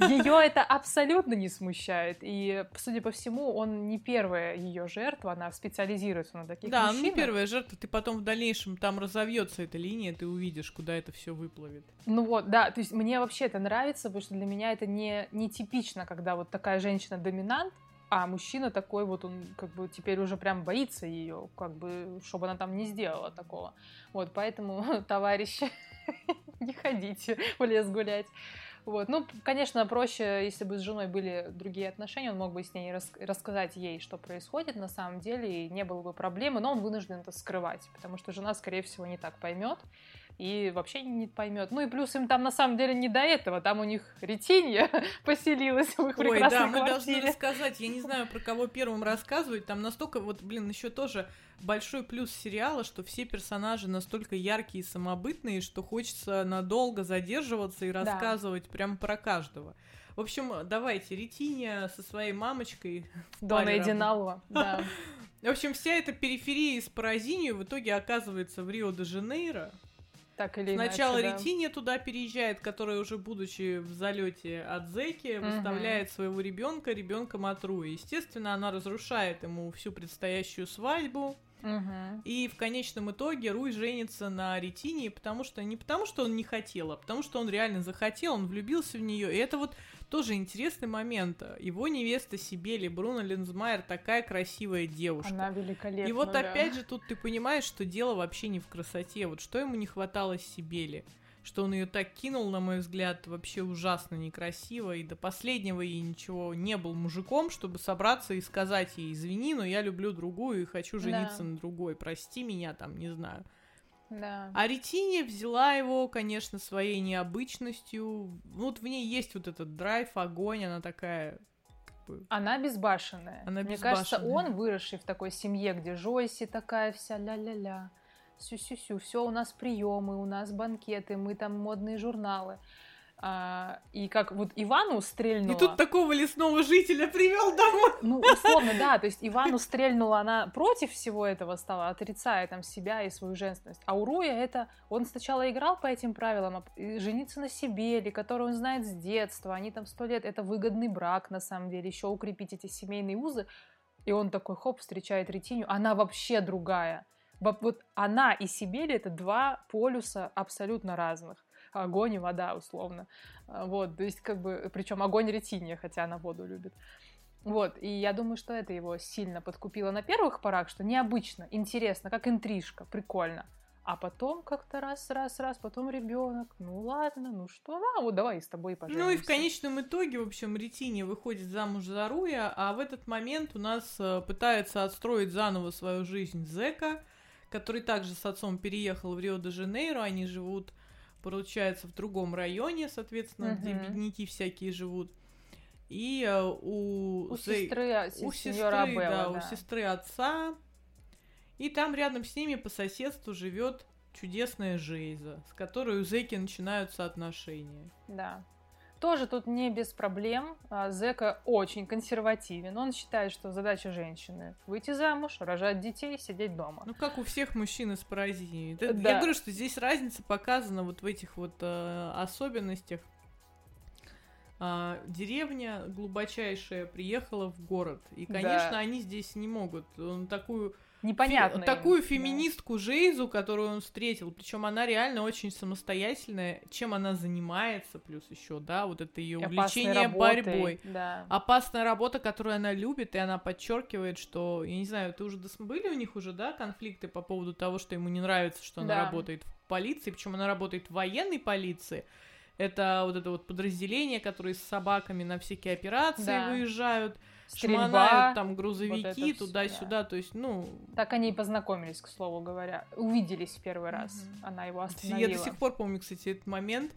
ее это абсолютно не смущает. И, судя по всему, он не первая ее жертва, она специализируется на таких мужчинах. Да, ну первая жертва, ты потом в дальнейшем там разовьется эта линия, ты увидишь, куда это все выплывет. Ну вот, да, то есть мне вообще это нравится, потому что для меня это не типично, когда вот такая женщина-доминант, а мужчина такой вот, он как бы теперь уже прям боится ее, как бы, чтобы она там не сделала такого. Вот, поэтому, товарищи, не ходите в лес гулять. Вот, ну, конечно, проще, если бы с женой были другие отношения, он мог бы с ней рассказать ей, что происходит на самом деле, и не было бы проблемы, но он вынужден это скрывать, потому что жена, скорее всего, не так поймет. И вообще не поймет. Ну и плюс им там на самом деле не до этого. Там у них ретинья поселилась в их прекрасной квартире. Мы должны рассказать. Я не знаю, про кого первым рассказывать. Там настолько, вот, блин, еще тоже большой плюс сериала, что все персонажи настолько яркие и самобытные, что хочется надолго задерживаться и рассказывать прям про каждого. В общем, давайте, Ретиня со своей мамочкой. Дона Эдиналова, да. В общем, вся эта периферия из Порозинью в итоге оказывается в Рио-де-Жанейро. Так или иначе, сначала Ретиня туда переезжает, которая уже, будучи в залете от зэки, выставляет своего ребенка ребенком от Руи. Естественно, она разрушает ему всю предстоящую свадьбу. И в конечном итоге Руй женится на Ретине, потому что не потому, что он не хотел, а потому что он реально захотел, он влюбился в нее. И это вот тоже интересный момент. Его невеста Сибели, Бруна Линзмайер, такая красивая девушка. Она великолепна. И вот опять же тут ты понимаешь, что дело вообще не в красоте. Вот что ему не хватало Сибели, что он ее так кинул, на мой взгляд, вообще ужасно некрасиво, и до последнего ей ничего не был мужиком, чтобы собраться и сказать ей: извини, но я люблю другую и хочу жениться на другой, прости меня, там, не знаю. Да. А Ретиня взяла его, конечно, своей необычностью, вот в ней есть вот этот драйв, огонь, она такая... Она безбашенная. Мне кажется, он, выросший в такой семье, где Жойси такая вся ля-ля-ля, сю-сю-сю, все у нас приемы, у нас банкеты, мы там модные журналы. И как вот Ивану стрельнула... И тут такого лесного жителя привел домой. Ну, условно, да, то есть Ивану стрельнула, она против всего этого стала, отрицая там себя и свою женственность. А у Руя это... Он сначала играл по этим правилам, жениться на Сибели, которую он знает с детства, они там 100 лет, это выгодный брак, на самом деле, еще укрепить эти семейные узы. И он такой, хоп, встречает Ретиню, она вообще другая. Вот она и Сибели — это два полюса абсолютно разных. Огонь и вода, условно. Вот, то есть, как бы, причем огонь Ретиния, хотя она воду любит. Вот, и я думаю, что это его сильно подкупило на первых порах, что необычно, интересно, как интрижка, прикольно. А потом как-то раз, потом ребенок. Ну ладно, ну что, вот давай с тобой поженимся. Ну и в конечном итоге, в общем, Ретиня выходит замуж за Руя, а в этот момент у нас пытается отстроить заново свою жизнь зэка, который также с отцом переехал в Рио-де-Жанейро, они живут, получается, в другом районе, соответственно, где бедняки всякие живут. И у сестры отца, и там рядом с ними по соседству живет чудесная Жейза, с которой у зэки начинаются отношения. Да. Тоже тут не без проблем. Зэка очень консервативен. Он считает, что задача женщины — выйти замуж, рожать детей, сидеть дома. Ну, как у всех мужчин из Порозинью. Да. Я говорю, что здесь разница показана вот в этих вот особенностях. Деревня глубочайшая приехала в город. И, конечно, они здесь не могут. Он такую... Непонятно. Такую феминистку Жейзу, которую он встретил, причем она реально очень самостоятельная, чем она занимается, плюс еще, да, вот это ее увлечение борьбой. Да. Опасная работа, которую она любит, и она подчеркивает, что, я не знаю, были у них уже, да, конфликты по поводу того, что ему не нравится, что она работает в полиции, причем она работает в военной полиции. Это вот подразделение, которые с собаками на всякие операции выезжают, стрельба, шмонают там грузовики вот туда-сюда, то есть, ну... Так они и познакомились, к слову говоря, увиделись в первый раз, она его остановила. Я до сих пор помню, кстати, этот момент,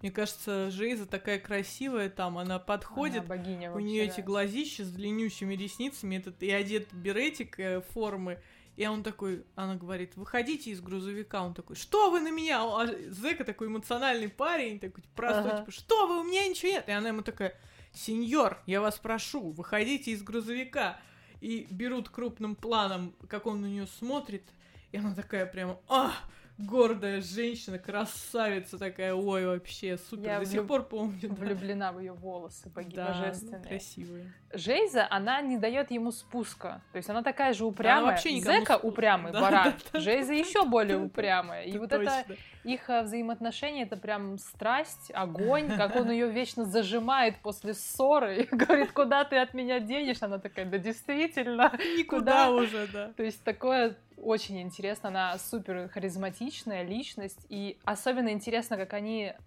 мне кажется, Жейза такая красивая там, она подходит, она богиня вообще, у нее эти глазища с длиннющими ресницами, этот и одет беретик формы. И он такой, она говорит, выходите из грузовика. Он такой, что вы на меня? А зэка такой эмоциональный парень, такой простой, типа, что вы, у меня ничего нет? И она ему такая, сеньор, я вас прошу, выходите из грузовика. и берут крупным планом, как он на нее смотрит, и она такая прямо... А! Гордая женщина, красавица такая, ой, вообще супер. Я до сих пор помню. Да. Влюблена в ее волосы, божественные. Да, красивые. Жейза, она не дает ему спуска. То есть она такая же упрямая. Да, Зека упрямый, да, баран. Да, Жейза еще более упрямая. И вот точно. Это их взаимоотношения, это прям страсть, огонь, как он ее вечно зажимает после ссоры и говорит, куда ты от меня денешь? Она такая, да действительно. Никуда уже, да. То есть такое... Очень интересно, она супер харизматичная личность, и особенно интересно, как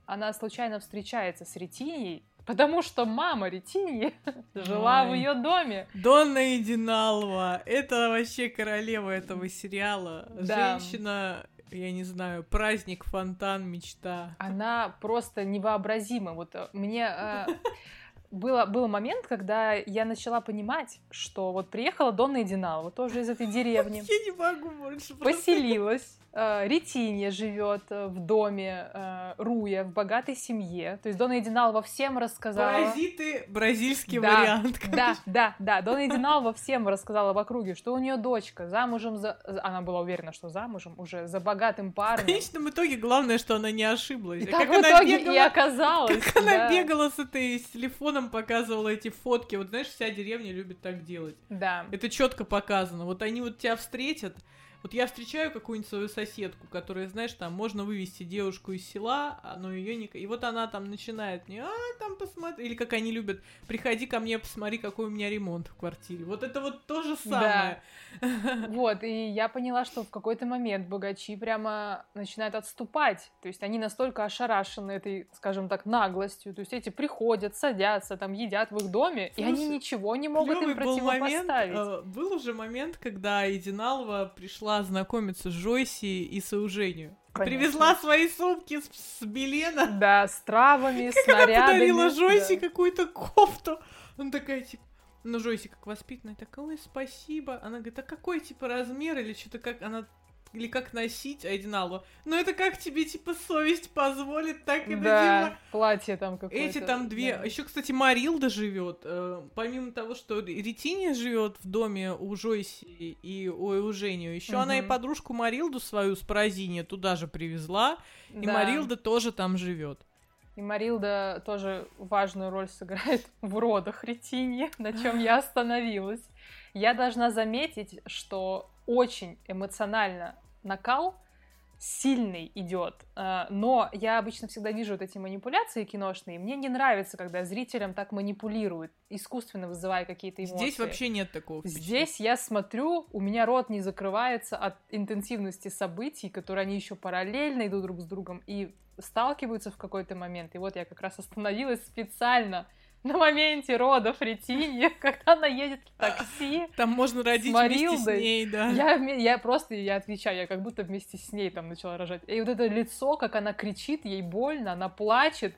она случайно встречается с Ретиньей, потому что мама Ретиньи жила в ее доме. Донна Эдиналва, это вообще королева этого сериала, да. Женщина... Я не знаю, праздник, фонтан, мечта. Она просто невообразима. Вот мне был момент, когда я начала понимать, что вот приехала Донна Эдиналва, тоже из этой деревни. Я не могу больше. Поселилась. Ретинья живет в доме Руя, в богатой семье. То есть Донна Эдиналва всем рассказала... Паразиты, бразильский вариант, конечно. Да. Донна Эдиналва всем рассказала в округе, что у нее дочка замужем за... Она была уверена, что замужем уже за богатым парнем. В конечном итоге главное, что она не ошиблась. И так в итоге и оказалось. Как она бегала с этой телефоном, показывала эти фотки. Вот знаешь, вся деревня любит так делать. Да. Это четко показано. Вот они вот тебя встретят. Вот я встречаю какую-нибудь свою соседку, которая, знаешь, там, можно вывести девушку из села, но ее не... И вот она там начинает мне, там посмотри... Или как они любят, приходи ко мне, посмотри, какой у меня ремонт в квартире. Вот это вот то же самое. Да. Вот, и я поняла, что в какой-то момент богачи прямо начинают отступать. То есть они настолько ошарашены этой, скажем так, наглостью. То есть эти приходят, садятся, там, едят в их доме, слушай, и они ничего не могут им противопоставить. Был уже момент, когда Эдиналва пришла знакомиться с Жойси и Сауженью. Привезла свои сумки с Белена. Да, с травами, с нарядами. Она подарила Жойси какую-то кофту. Она такая, типа, ну, Жойси как воспитанная, такая, ой, спасибо. Она говорит, а какой, типа, размер или что-то как? Она... Или как носить Эдиналву. Но это как тебе, типа, совесть позволит, так и надела. Да, платье там какое-то. Эти там две... Да. Еще, кстати, Марилда живет. Помимо того, что Ретинья живет в доме у Жойси и у Женю, еще она и подружку Марилду свою с Порозинью туда же привезла. Да. И Марилда тоже там живет. И Марилда тоже важную роль сыграет в родах Ретиньи, на чем я остановилась. Я должна заметить, что очень эмоционально накал сильный идет, но я обычно всегда вижу вот эти манипуляции киношные, мне не нравится, когда зрителям так манипулируют, искусственно вызывая какие-то эмоции. Здесь вообще нет такого впечатления. Здесь я смотрю, у меня рот не закрывается от интенсивности событий, которые они еще параллельно идут друг с другом и сталкиваются в какой-то момент, и вот я как раз остановилась специально на моменте родов Ретиньи, когда она едет в такси. Там можно родить вместе с ней, да. Я отвечаю, я как будто вместе с ней там начала рожать. И вот это лицо, как она кричит, ей больно, она плачет.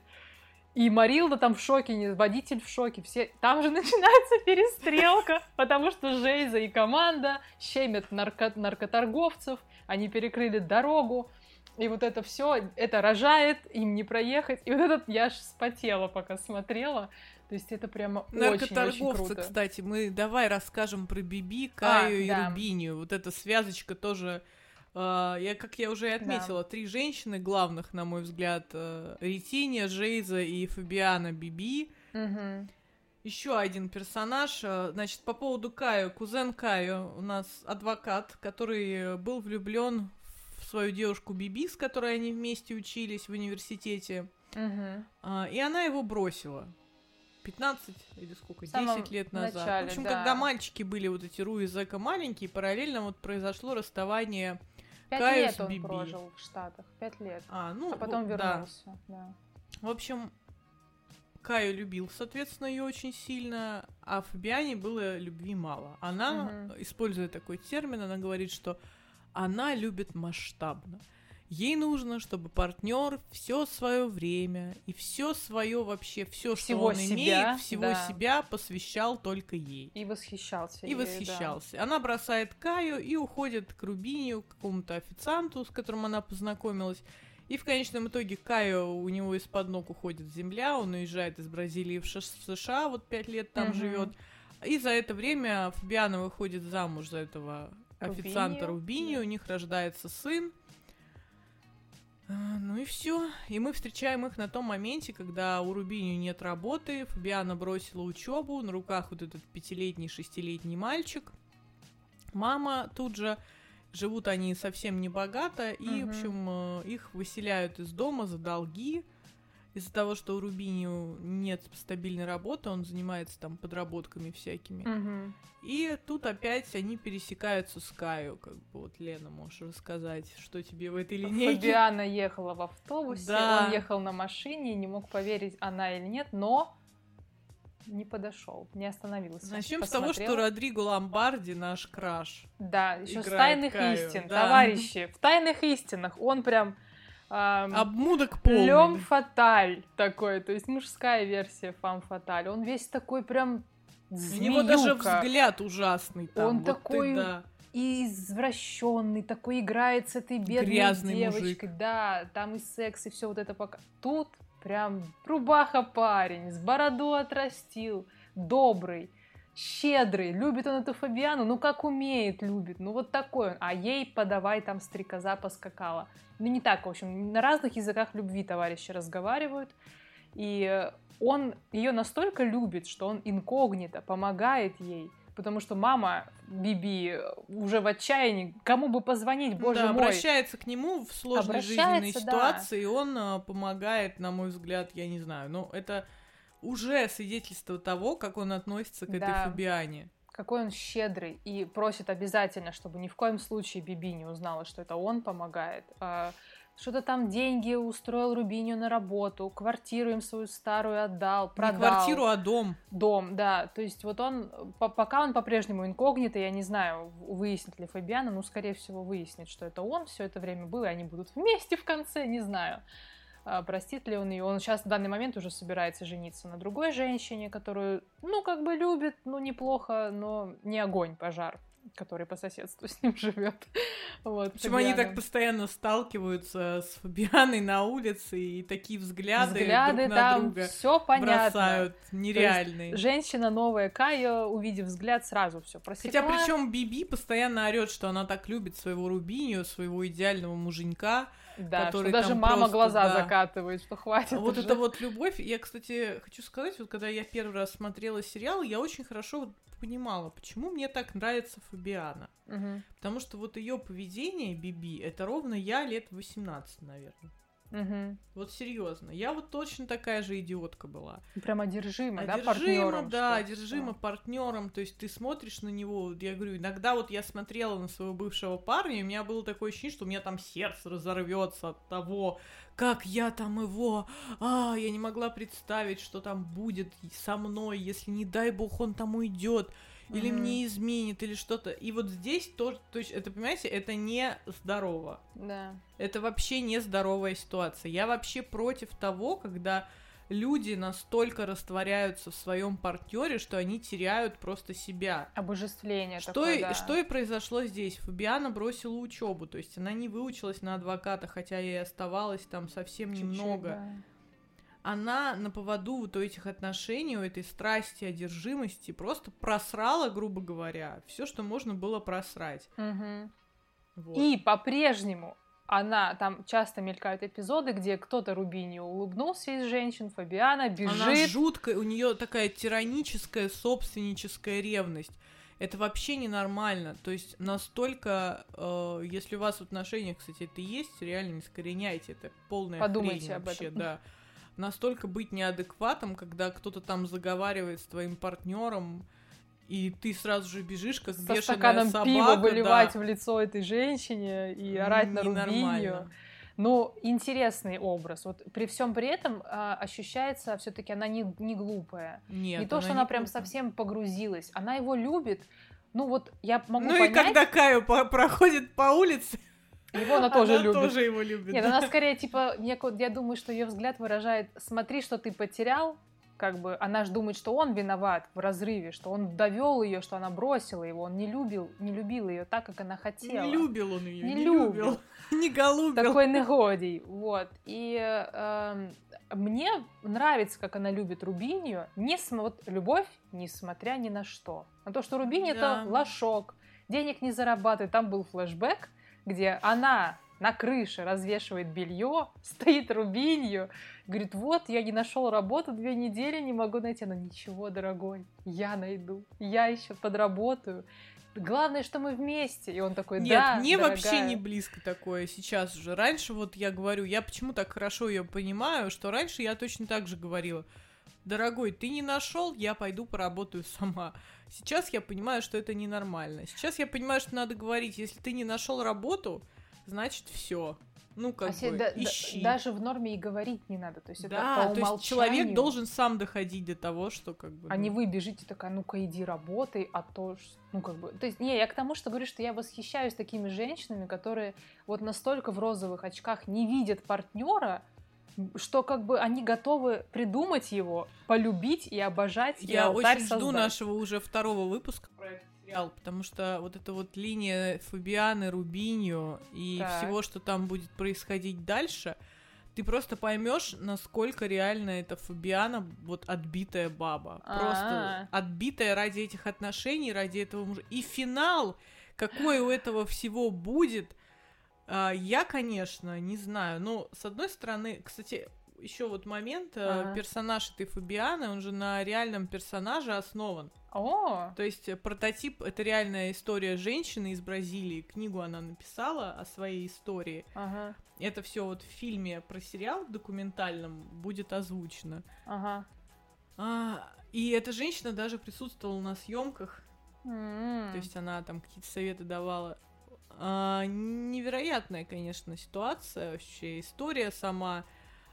И Марилда там в шоке, водитель в шоке. Все... Там же начинается перестрелка, потому что Жейза и команда щемят наркоторговцев, они перекрыли дорогу. И вот это все, это рожает, им не проехать. И вот этот я аж вспотела, пока смотрела. То есть это прямо очень-очень круто. Наркоторговцы, кстати, мы давай расскажем про Биби, Каю и Рубинию. Вот эта связочка тоже... как я уже и отметила, три женщины главных, на мой взгляд. Ретинья, Жейза и Фабиана Биби. Угу. Еще один персонаж, значит, по поводу Каю. Кузен Каю у нас адвокат, который был влюблен свою девушку Биби, с которой они вместе учились в университете. И она его бросила. 15 или сколько? 10 лет назад. Начале, в общем, да. Когда мальчики были, вот эти Ру и Зека маленькие, параллельно вот произошло расставание Каю с Биби. 5 лет он прожил в Штатах. 5 лет. А потом вернулся. Да. В общем, Каю любил, соответственно, ее очень сильно, а Фабиане было любви мало. Она, используя такой термин, она говорит, что она любит масштабно. Ей нужно, чтобы партнер все свое время и все свое вообще, все, что он имеет, всего себя посвящал только ей. И восхищался. Да. Она бросает Каю и уходит к Рубинию, к какому-то официанту, с которым она познакомилась. И в конечном итоге Каю, у него из-под ног уходит земля, он уезжает из Бразилии в США, вот 5 лет там живет. И за это время Фабиана выходит замуж за этого официанта Рубинью, у них рождается сын. Ну и все. И мы встречаем их на том моменте, когда у Рубинью нет работы, Фабиана бросила учебу, на руках вот этот 5-летний, 6-летний мальчик. Мама тут же. Живут они совсем небогато, и, в общем, их выселяют из дома за долги. Из-за того, что у Рубинью нет стабильной работы, он занимается там подработками всякими. Uh-huh. И тут опять они пересекаются с Каю, как бы вот, Лена, можешь рассказать, что тебе в этой линейке? Фабиана ехала в автобусе, да. Он ехал на машине, не мог поверить, она или нет, но не подошел, не остановился. Начнем с того, что Родриго Ломбарди, наш краш. Да, еще с «Тайных истин», да. Товарищи, в «Тайных истинах» он прям... обмудок полный. Лём фаталь такой, то есть мужская версия фам фаталь. Он весь такой прям змеюка. У него даже взгляд ужасный. Там, он вот такой извращенный, такой играет с этой бедной грязный девочкой. Мужик. Да, там и секс, и все вот это пока. Тут прям рубаха парень, с бороду отрастил, добрый, щедрый, любит он эту Фабиану, ну как умеет, любит, ну вот такой он, а ей подавай там стрекоза поскакала. Ну не так, в общем, на разных языках любви товарищи разговаривают, и он ее настолько любит, что он инкогнито помогает ей, потому что мама Биби уже в отчаянии, кому бы позвонить, боже мой. Обращается к нему в сложной жизненной ситуации, и он помогает, на мой взгляд, я не знаю, но это уже свидетельство того, как он относится к этой Фабиане. Какой он щедрый и просит обязательно, чтобы ни в коем случае Биби не узнала, что это он помогает. Что-то там деньги устроил Рубинью на работу, квартиру им свою старую отдал, продал. Не квартиру, а дом. Дом, да. То есть вот он, пока он по-прежнему инкогнито, я не знаю, выяснит ли Фабиана, но, скорее всего, выяснит, что это он все это время был, и они будут вместе в конце, не знаю. Простит ли он ее? Он сейчас в данный момент уже собирается жениться на другой женщине, которую, ну, как бы любит, ну, неплохо, но не огонь, пожар, который по соседству с ним живет. Вот, почему Фабиана. Они так постоянно сталкиваются с Фабианой на улице и такие взгляды друг на друга всё понятно. Бросают нереальные. Женщина новая Кая, увидев взгляд, сразу все просекла. Хотя причем Биби постоянно орет, что она так любит своего Рубинью, своего идеального муженька, да, который что даже там мама просто, глаза закатывает, что хватит. Вот уже. Это вот любовь. Я, кстати, хочу сказать, вот когда я первый раз смотрела сериал, я очень хорошо понимала, почему мне так нравится Фабиана. Угу. Потому что вот ее поведение, Биби, это ровно я лет 18, наверное. Угу. Вот серьезно. Я вот точно такая же идиотка была. Прям одержима, да, партнером? Да, одержима партнером. То есть ты смотришь на него, я говорю, иногда вот я смотрела на своего бывшего парня, и у меня было такое ощущение, что у меня там сердце разорвется от того, как я там его... я не могла представить, что там будет со мной, если, не дай бог, он там уйдет. Или мне изменит, или что-то. И вот здесь тоже, то есть, это, понимаете, это не здорово. Да. Это вообще не здоровая ситуация. Я вообще против того, когда люди настолько растворяются в своем партнере, что они теряют просто себя. Обожествление такое, да. Что и произошло здесь. Фабиана бросила учебу, то есть она не выучилась на адвоката, хотя ей оставалось там совсем немного. Да. Она на поводу вот у этих отношений, у этой страсти, одержимости просто просрала, грубо говоря, все, что можно было просрать. Угу. Вот. И по-прежнему она, там часто мелькают эпизоды, где кто-то Рубинью улыбнулся из женщин, Фабиана бежит. Она жуткая, у нее такая тираническая, собственническая ревность. Это вообще ненормально. То есть настолько, если у вас в отношениях, кстати, это есть, реально не скореняйте, это полная хрень об вообще, этом. Да. Настолько быть неадекватом, когда кто-то там заговаривает с твоим партнером, и ты сразу же бежишь, как бешеная собака. Со стаканом пива выливать в лицо этой женщине и орать на Рубинью. Но интересный образ. Вот при всем при этом ощущается, все-таки она не глупая. Нет, не то, что она прям глупая. Совсем погрузилась. Она его любит. Ну вот я могу понять... И когда Каю проходит по улице... Его она тоже любит. Тоже его любит. Нет, она скорее, типа, я думаю, что ее взгляд выражает: смотри, что ты потерял, как бы она же думает, что он виноват в разрыве, что он довел ее, что она бросила его, он не любил ее так, как она хотела. Не любил он ее, не любил, не голубил. Такой негодий, вот. И мне нравится, как она любит Рубинью, вот любовь, несмотря ни на что. На то, что Рубиньо это лошок, денег не зарабатывает. Там был флешбэк, где она на крыше развешивает белье, стоит Рубинью, говорит, вот, я не нашел работу 2 недели, не могу найти. Она, ничего, дорогой, я найду, я еще подработаю. Главное, что мы вместе. И он такой, да, нет, мне дорогая. Вообще не близко такое сейчас уже. Раньше, вот я говорю, я почему так хорошо ее понимаю, что раньше я точно так же говорила. Дорогой, ты не нашел, я пойду поработаю сама. Сейчас я понимаю, что это ненормально. Сейчас я понимаю, что надо говорить, если ты не нашел работу, значит, все. Ну, как бы, ищи. Даже в норме и говорить не надо. То есть это по умолчанию. То есть человек должен сам доходить до того, что как бы... А не вы бежите такая, ну-ка, иди работай, а то... Ну, как бы... То есть, не, я к тому, что говорю, что я восхищаюсь такими женщинами, которые вот настолько в розовых очках не видят партнера, что как бы они готовы придумать его, полюбить и обожать. Я очень жду нашего уже 2 выпуска про этот сериал, потому что вот эта вот линия Фабианы, Рубинью и всего, что там будет происходить дальше, ты просто поймешь, насколько реально эта Фабиана вот отбитая баба. Просто отбитая ради этих отношений, ради этого мужа. И финал, какой у этого всего будет, я, конечно, не знаю, но, с одной стороны, кстати, еще вот момент, персонаж этой Фабианы, он же на реальном персонаже основан. О! То есть прототип — это реальная история женщины из Бразилии, книгу она написала о своей истории. Ага. Это все вот в фильме про сериал документальном будет озвучено. Ага. И эта женщина даже присутствовала на съемках, то есть она там какие-то советы давала. Невероятная, конечно, ситуация, вообще история сама.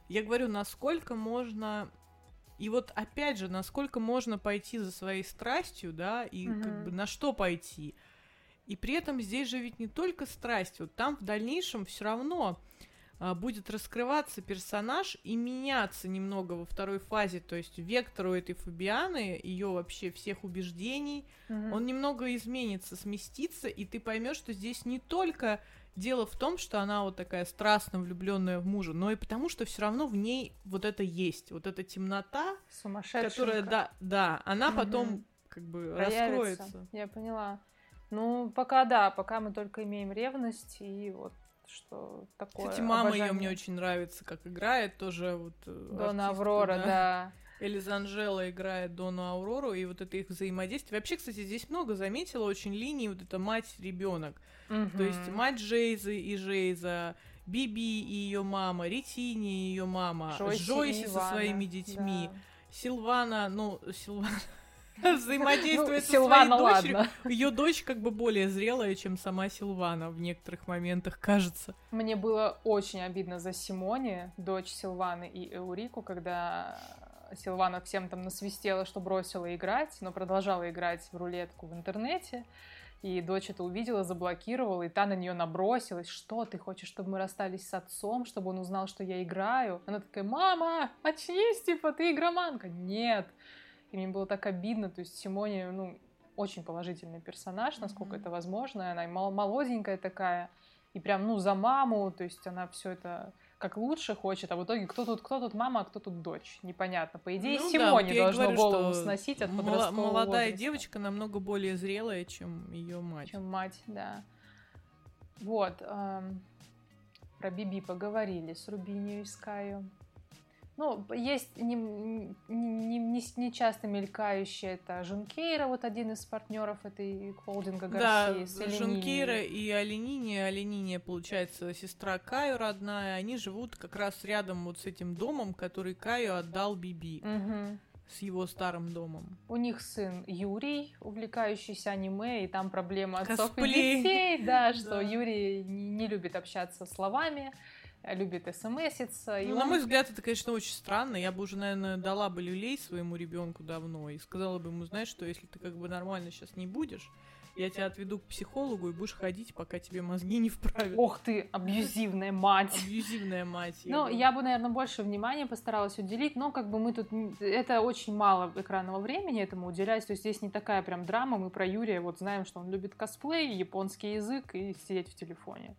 Я говорю, насколько можно... И вот опять же, насколько можно пойти за своей страстью, да, и как бы на что пойти. И при этом здесь же ведь не только страсть. Вот там в дальнейшем все равно будет раскрываться персонаж и меняться немного во второй фазе, то есть вектор у этой Фабианы, ее вообще всех убеждений, он немного изменится, сместится, и ты поймешь, что здесь не только дело в том, что она вот такая страстно влюбленная в мужа, но и потому, что все равно в ней вот это есть, вот эта темнота, которая, да, она потом как бы проявится, раскроется. Я поняла. Ну, пока мы только имеем ревность и вот что такое. Кстати, мама обожание. Ее мне очень нравится, как играет тоже вот Дона Аврора, да. Элиза Анжела играет Дону Аурору, и вот это их взаимодействие. Вообще, кстати, здесь много заметила очень линии вот это мать-ребенок. То есть мать Джейзы и Джейза, Биби и ее мама, Ритини и ее мама, Джойси со своими детьми, Сильвана, Сильвана взаимодействует со своей дочерью. Ее дочь как бы более зрелая, чем сама Сильвана в некоторых моментах, кажется. Мне было очень обидно за Симоне, дочь Сильваны и Эурику, когда Сильвана всем там насвистела, что бросила играть, но продолжала играть в рулетку в интернете. И дочь это увидела, заблокировала, и та на нее набросилась. Что ты хочешь, чтобы мы расстались с отцом, чтобы он узнал, что я играю? Она такая, мама, очнись, типа, ты игроманка. Нет. И мне было так обидно, то есть Симоне, очень положительный персонаж, насколько это возможно, она и молоденькая такая, и прям, за маму, то есть она все это как лучше хочет, а в итоге кто тут мама, а кто тут дочь, непонятно. По идее, Симоне должно голову сносить от подросткового молодая возраста. Девочка намного более зрелая, чем ее мать. Чем мать, да. Вот, про Биби поговорили с Рубинью и Скайо. Есть не часто мелькающие, это Жункейра, вот один из партнеров этой холдинга Гарсии с Оленини. Да, Жункейра и Оленини. Оленини, получается, сестра Каю родная. Они живут как раз рядом вот с этим домом, который Каю отдал Биби. С его старым домом. У них сын Юрий, увлекающийся аниме, и там проблема отцов и детей, да, что Юрий не любит общаться словами, любит смситься. И на мой взгляд, это, конечно, очень странно. Я бы уже, наверное, дала бы люлей своему ребенку давно и сказала бы ему, знаешь, что если ты как бы нормально сейчас не будешь, я тебя отведу к психологу и будешь ходить, пока тебе мозги не вправят. Ох ты, абьюзивная мать. Абьюзивная мать. Ну, я бы, наверное, больше внимания постаралась уделить, но как бы мы тут... Это очень мало экранного времени этому уделяется, то есть здесь не такая прям драма, мы про Юрия вот знаем, что он любит косплей, японский язык и сидеть в телефоне.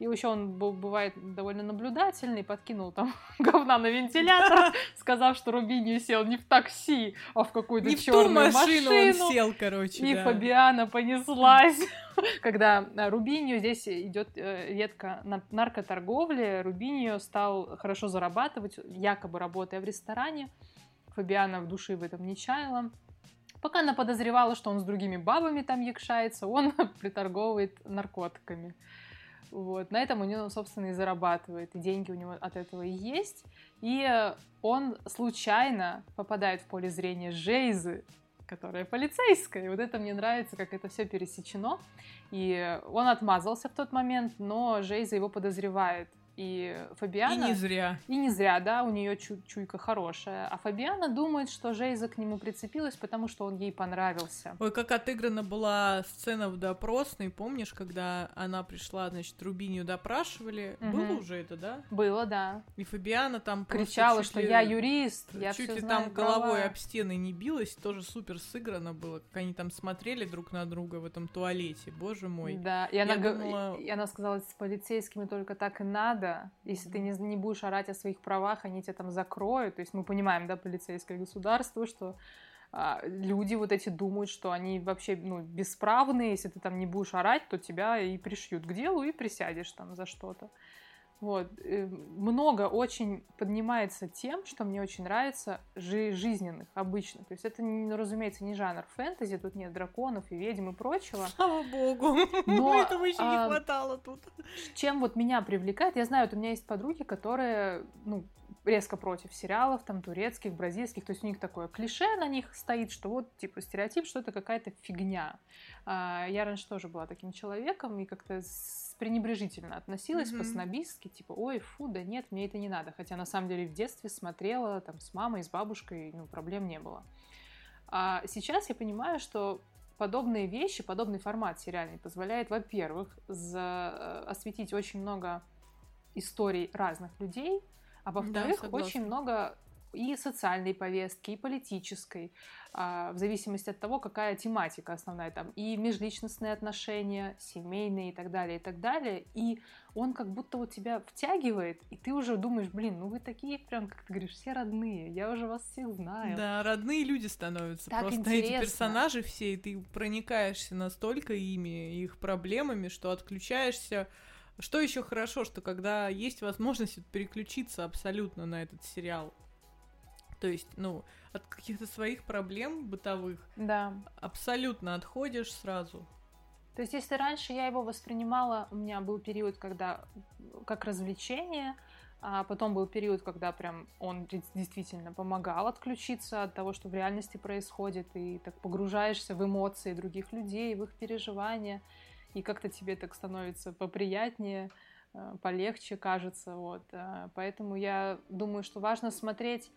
И еще он бывает довольно наблюдательный, подкинул там говна на вентилятор, сказав, что Рубинью сел не в такси, а в какую-то черную машину. Не в ту машину он сел, короче, и да. Фабиана понеслась. Когда Рубинью здесь идет редко наркоторговля, Рубинью стал хорошо зарабатывать, якобы работая в ресторане. Фабиана в душе в этом не чаяла. Пока она подозревала, что он с другими бабами там якшается, он приторговывает наркотиками. Вот. На этом у него, собственно, и зарабатывает. И деньги у него от этого и есть. И он случайно попадает в поле зрения Жейзы, которая полицейская. И вот это мне нравится, как это все пересечено. И он отмазался в тот момент, но Жейза его подозревает. И Фабиана... И не зря. И не зря, да, у нее чуйка хорошая. А Фабиана думает, что Жейза к нему прицепилась, потому что он ей понравился. Ой, как отыграна была сцена в допросной, помнишь, когда она пришла, значит, Рубинью допрашивали? Угу. Было уже это, да? Было, да. И Фабиана там кричала, что я юрист, я все знаю. Чуть ли там головой об стены не билась, тоже супер сыграно было, как они там смотрели друг на друга в этом туалете, боже мой. Да, и она, думала... и она сказала, с полицейскими только так и надо. Да. Если ты не будешь орать о своих правах, они тебя там закроют. То есть мы понимаем, да, полицейское государство, что люди вот эти думают, что они вообще, ну, бесправные. Если ты там не будешь орать, то тебя и пришьют к делу, и присядешь там за что-то. Вот. Много очень поднимается тем, что мне очень нравится, жизненных, обычных. То есть это, разумеется, не жанр фэнтези, тут нет драконов и ведьм и прочего. Слава богу, но этого еще не хватало тут. Чем вот меня привлекает, я знаю, вот у меня есть подруги, которые, ну, резко против сериалов, там, турецких, бразильских, то есть у них такое клише на них стоит, что вот, типа, стереотип, что это какая-то фигня. Я раньше тоже была таким человеком и как-то пренебрежительно относилась, по-снобистски, типа, ой, фу, да нет, мне это не надо. Хотя, на самом деле, в детстве смотрела там с мамой, с бабушкой, ну, проблем не было. А сейчас я понимаю, что подобные вещи, подобный формат сериальный позволяет, во-первых, осветить очень много историй разных людей, а во-вторых, да, очень много и социальной повестки, и политической, в зависимости от того, какая тематика основная там, и межличностные отношения, семейные и так далее, и так далее. И он как будто вот тебя втягивает, и ты уже думаешь, блин, ну вы такие прям, как ты говоришь, все родные, я уже вас всех знаю. Да, родные люди становятся, так просто интересно. Эти персонажи все, и ты проникаешься настолько ими, их проблемами, что отключаешься. Что еще хорошо, что когда есть возможность переключиться абсолютно на этот сериал, то есть, ну, от каких-то своих проблем бытовых, да, абсолютно отходишь сразу. То есть, если раньше я его воспринимала, у меня был период, когда как развлечение, а потом был период, когда прям он действительно помогал отключиться от того, что в реальности происходит, и так погружаешься в эмоции других людей, в их переживания, и как-то тебе так становится поприятнее, полегче кажется, вот. Поэтому я думаю, что важно смотреть,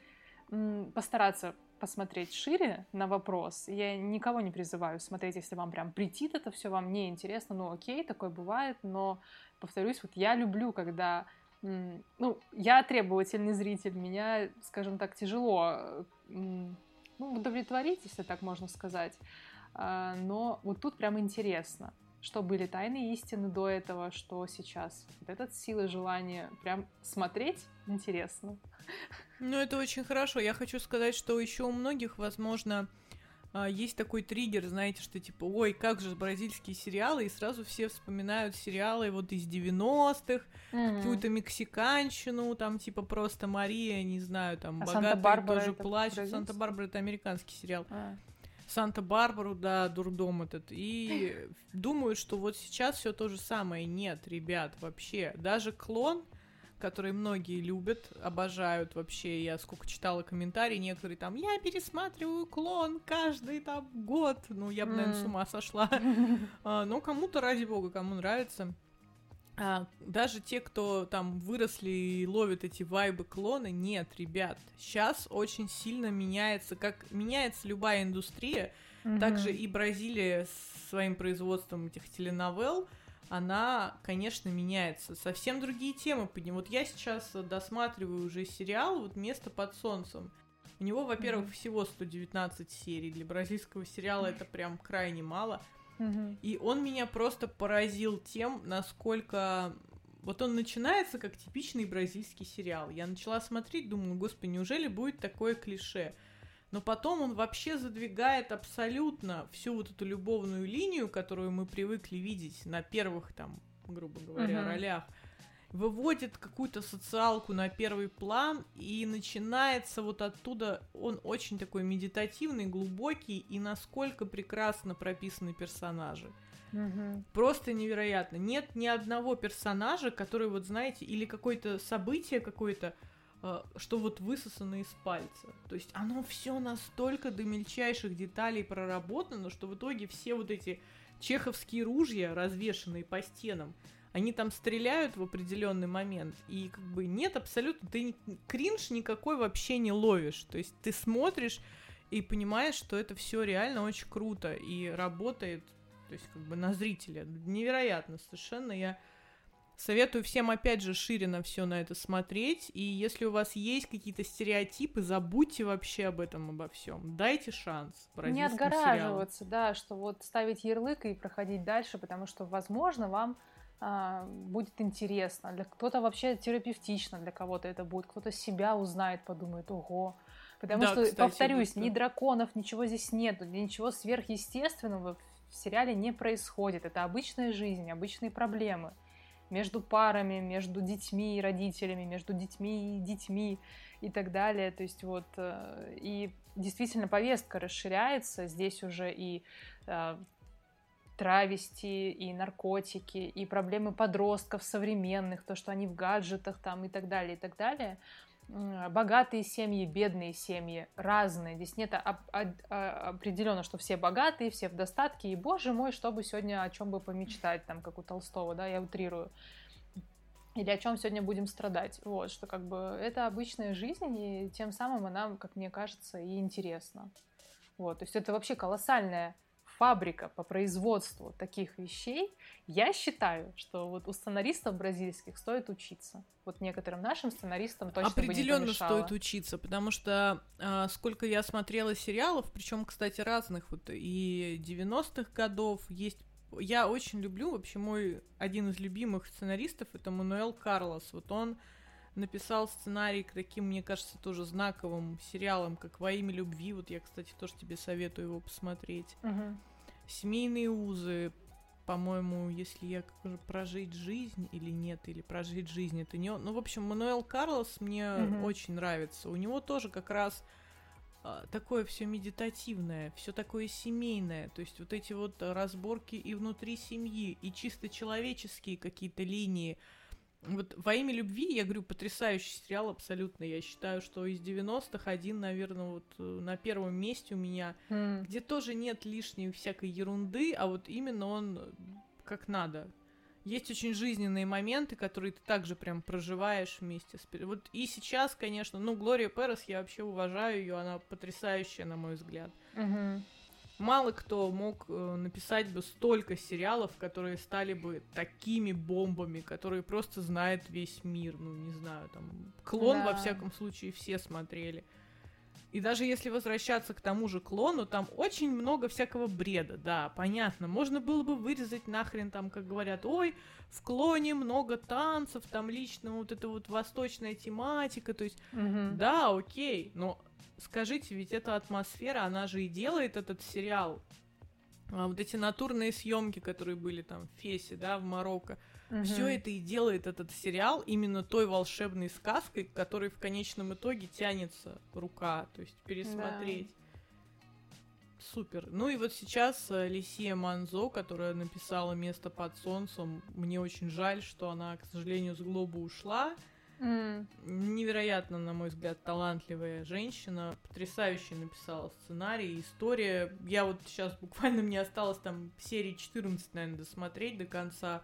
постараться посмотреть шире на вопрос. Я никого не призываю смотреть, если вам прям претит это все, вам не интересно, ну окей, такое бывает, но, повторюсь, вот я люблю, когда... Ну, я требовательный зритель, меня, скажем так, тяжело удовлетворить, если так можно сказать, но вот тут прям интересно. Что были тайны истины до этого, что сейчас. Вот этот сила желания прям смотреть интересно. Ну, это очень хорошо. Я хочу сказать, что еще у многих, возможно, есть такой триггер, знаете, что типа, ой, как же бразильские сериалы, и сразу все вспоминают сериалы вот из 90-х, какую-то мексиканщину, там типа просто Мария, не знаю, там богатые тоже плачут. Санта-Барбара — это американский сериал. Санта-Барбару, да, дурдом этот, и думают, что вот сейчас все то же самое. Нет, ребят, вообще, даже «Клон», который многие любят, обожают вообще, я сколько читала комментарии, некоторые там, я пересматриваю «Клон» каждый там год, ну, я бы, наверное, с ума сошла, но кому-то, ради бога, кому нравится. Даже те, кто там выросли и ловят эти вайбы клона, нет, ребят, сейчас очень сильно меняется, как меняется любая индустрия, Угу. Также и Бразилия с своим производством этих теленовелл, она, конечно, меняется. Совсем другие темы под ним. Вот я сейчас досматриваю уже сериал вот «Место под солнцем». У него, во-первых, всего 119 серий. Для бразильского сериала это прям крайне мало. И он меня просто поразил тем, насколько... Вот он начинается как типичный бразильский сериал. Я начала смотреть, думала, господи, неужели будет такое клише? Но потом он вообще задвигает абсолютно всю вот эту любовную линию, которую мы привыкли видеть на первых, там, грубо говоря, ролях. Выводит какую-то социалку на первый план, и начинается вот оттуда. Он очень такой медитативный, глубокий, и насколько прекрасно прописаны персонажи. Просто невероятно. Нет ни одного персонажа, который, вот знаете, или какое-то событие какое-то, что вот высосано из пальца. То есть оно все настолько до мельчайших деталей проработано, что в итоге все вот эти чеховские ружья, развешанные по стенам, они там стреляют в определенный момент, и как бы нет абсолютно, ты кринж никакой вообще не ловишь. То есть ты смотришь и понимаешь, что это все реально очень круто и работает, то есть как бы на зрителя. Невероятно совершенно. Я советую всем, опять же, шире на все на это смотреть. И если у вас есть какие-то стереотипы, забудьте вообще об этом, обо всем. Дайте шанс бразильскому сериалу. Не отгораживаться, да, что вот ставить ярлык и проходить дальше, потому что, возможно, вам будет интересно. Для кто-то вообще терапевтично, для кого-то это будет. Кто-то себя узнает, подумает, ого. Потому что, кстати, повторюсь, ни драконов, ничего здесь нету, ничего сверхъестественного в сериале не происходит. Это обычная жизнь, обычные проблемы. Между парами, между детьми и родителями, между детьми и так далее. То есть вот, и действительно повестка расширяется. Здесь уже и травести, и наркотики, и проблемы подростков современных, то, что они в гаджетах там и так далее, и так далее. Богатые семьи, бедные семьи, разные. Здесь нет определенно, что все богатые, все в достатке. И, боже мой, что бы сегодня, о чем бы помечтать, там, как у Толстого, да, я утрирую. Или о чем сегодня будем страдать. Вот, что как бы это обычная жизнь, и тем самым она, как мне кажется, и интересна. Вот, то есть это вообще колоссальная фабрика по производству таких вещей. Я считаю, что вот у сценаристов бразильских стоит учиться. Вот некоторым нашим сценаристам точно бы не помешало. Определенно стоит учиться, потому что сколько я смотрела сериалов, причем, кстати, разных, вот и 90-х годов есть. Я очень люблю, вообще мой один из любимых сценаристов это Мануэл Карлос. Вот он написал сценарий к таким, мне кажется, тоже знаковым сериалам, как «Во имя любви». Вот я, кстати, тоже тебе советую его посмотреть. «Семейные узы», по-моему, если я «Прожить жизнь» или нет, или «Прожить жизнь» это не он. Ну, в общем, Мануэл Карлос мне очень нравится. У него тоже как раз такое все медитативное, все такое семейное. То есть вот эти вот разборки и внутри семьи, и чисто человеческие какие-то линии. Вот «Во имя любви», я говорю, потрясающий сериал абсолютно. Я считаю, что из 90-х один, наверное, вот на первом месте у меня, где тоже нет лишней всякой ерунды, а вот именно он как надо. Есть очень жизненные моменты, которые ты также прям проживаешь вместе с... Вот и сейчас, конечно, ну, Глория Перес, я вообще уважаю ее, она потрясающая, на мой взгляд. Мало кто мог написать бы столько сериалов, которые стали бы такими бомбами, которые просто знает весь мир. Ну, не знаю, там... «Клон», во всяком случае, все смотрели. И даже если возвращаться к тому же «Клону», там очень много всякого бреда, да, понятно. Можно было бы вырезать нахрен там, как говорят, ой, в «Клоне» много танцев, там лично вот эта вот восточная тематика, то есть, да, окей, но... Скажите, ведь эта атмосфера, она же и делает этот сериал. А вот эти натурные съемки, которые были там в Фесе, да, в Марокко, все это и делает этот сериал именно той волшебной сказкой, к которой в конечном итоге тянется рука, то есть пересмотреть. Супер. Ну и вот сейчас Лисия Манзо, которая написала «Место под солнцем», мне очень жаль, что она, к сожалению, с Globo ушла. Невероятно, на мой взгляд, талантливая женщина, потрясающе написала сценарий, история. Я вот сейчас буквально, мне осталось там серии 14, наверное, досмотреть до конца.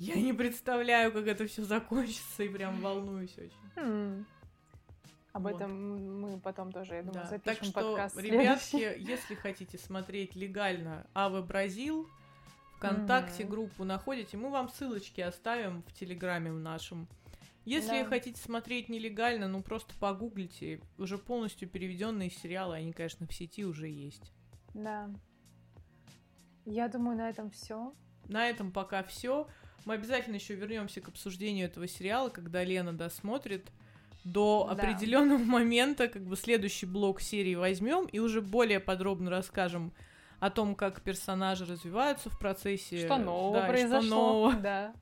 Я не представляю, как это все закончится, и прям волнуюсь очень. А Об этом мы потом тоже, я думаю, запишем подкаст. Так что, ребятки, если хотите смотреть легально АВ Бразил, ВКонтакте группу находите. Мы вам ссылочки оставим в Телеграме в нашем. Если хотите смотреть нелегально, ну просто погуглите. Уже полностью переведенные сериалы, они, конечно, в сети уже есть. Да. Я думаю, на этом все. На этом пока все. Мы обязательно еще вернемся к обсуждению этого сериала, когда Лена досмотрит. До определенного момента, как бы, следующий блок серии возьмем и уже более подробно расскажем о том, как персонажи развиваются в процессе. Что нового произошло. Что нового. Да.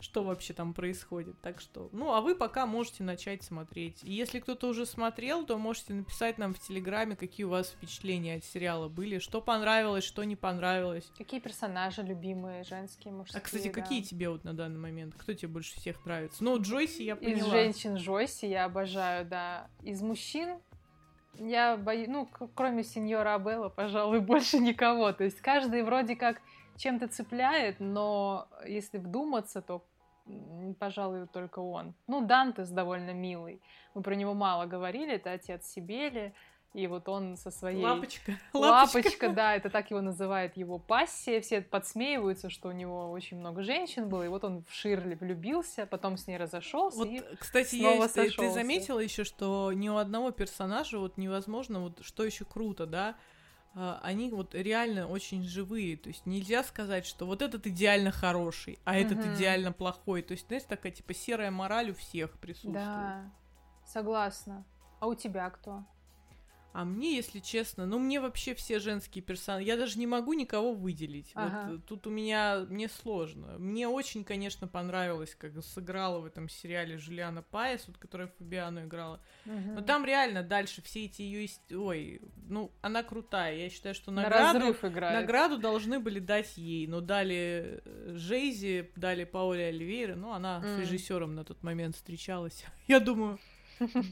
Что вообще там происходит. Так что, ну, а вы пока можете начать смотреть. И если кто-то уже смотрел, то можете написать нам в Телеграме, какие у вас впечатления от сериала были, что понравилось, что не понравилось. Какие персонажи любимые, женские, мужские. А, кстати, какие тебе вот на данный момент? Кто тебе больше всех нравится? Ну, Джойси я поняла. Из женщин Джойси я обожаю, да. Из мужчин я боюсь, ну, кроме сеньора Абелла, пожалуй, больше никого. То есть каждый вроде как чем-то цепляет, но если вдуматься, то пожалуй, только он. Ну, Дантес довольно милый. Мы про него мало говорили. Это отец Сибели. И вот он со своей... Лапочка, да. Это так его называет его пассия. Все подсмеиваются, что у него очень много женщин было. И вот он в Ширли влюбился, потом с ней разошелся вот, и кстати, снова сошелся. Ты заметила еще, что ни у одного персонажа вот невозможно... Вот что еще круто, да? Они вот реально очень живые, то есть нельзя сказать, что вот этот идеально хороший, а этот идеально плохой, то есть, знаешь, такая типа серая мораль у всех присутствует. Да, согласна. А у тебя кто? А мне, если честно, ну мне вообще все женские персонажи, я даже не могу никого выделить, вот тут у меня, мне сложно. Мне очень, конечно, понравилось, как сыграла в этом сериале Жулиана Паэс, вот, которая Фабиану играла, но там реально дальше все эти ее, ой, ну она крутая, я считаю, что награду должны были дать ей, но дали Жейзи, дали Пауле Оливейре, ну она с режиссером на тот момент встречалась, я думаю...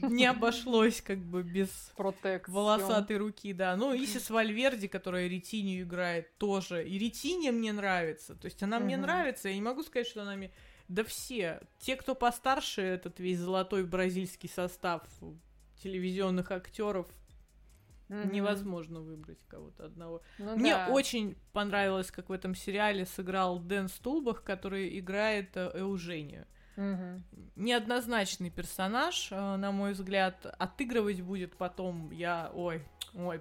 Не обошлось как бы без Protection. Волосатой руки, да. Ну, Исис Вальверди, которая Ретинью играет, тоже. И Ретинья мне нравится. То есть она мне нравится. Я не могу сказать, что она мне... Да все. Те, кто постарше, этот весь золотой бразильский состав телевизионных актеров, невозможно выбрать кого-то одного. Ну, мне очень понравилось, как в этом сериале сыграл Дэн Стулбах, который играет Эужению. Неоднозначный персонаж, на мой взгляд, отыгрывать будет потом. Я, ой,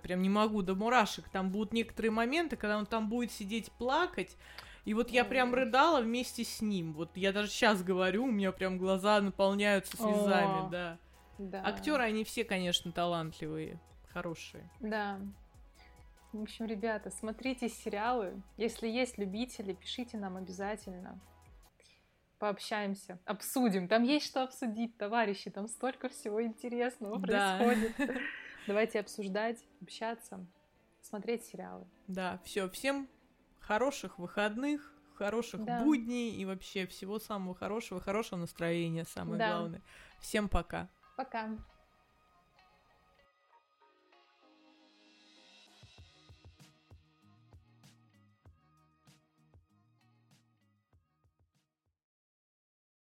прям не могу, до мурашек. Там будут некоторые моменты, когда он там будет сидеть плакать. И вот я прям рыдала вместе с ним. Вот я даже сейчас говорю, у меня прям глаза наполняются слезами, да. Актеры, они все, конечно, талантливые, хорошие. Да. В общем, ребята, смотрите сериалы. Если есть любители, пишите нам обязательно. Пообщаемся, обсудим. Там есть что обсудить, товарищи. Там столько всего интересного происходит. Давайте обсуждать, общаться, смотреть сериалы. Да, все. Всем хороших выходных, хороших будней и вообще всего самого хорошего, хорошего настроения, самое главное. Всем пока. Пока.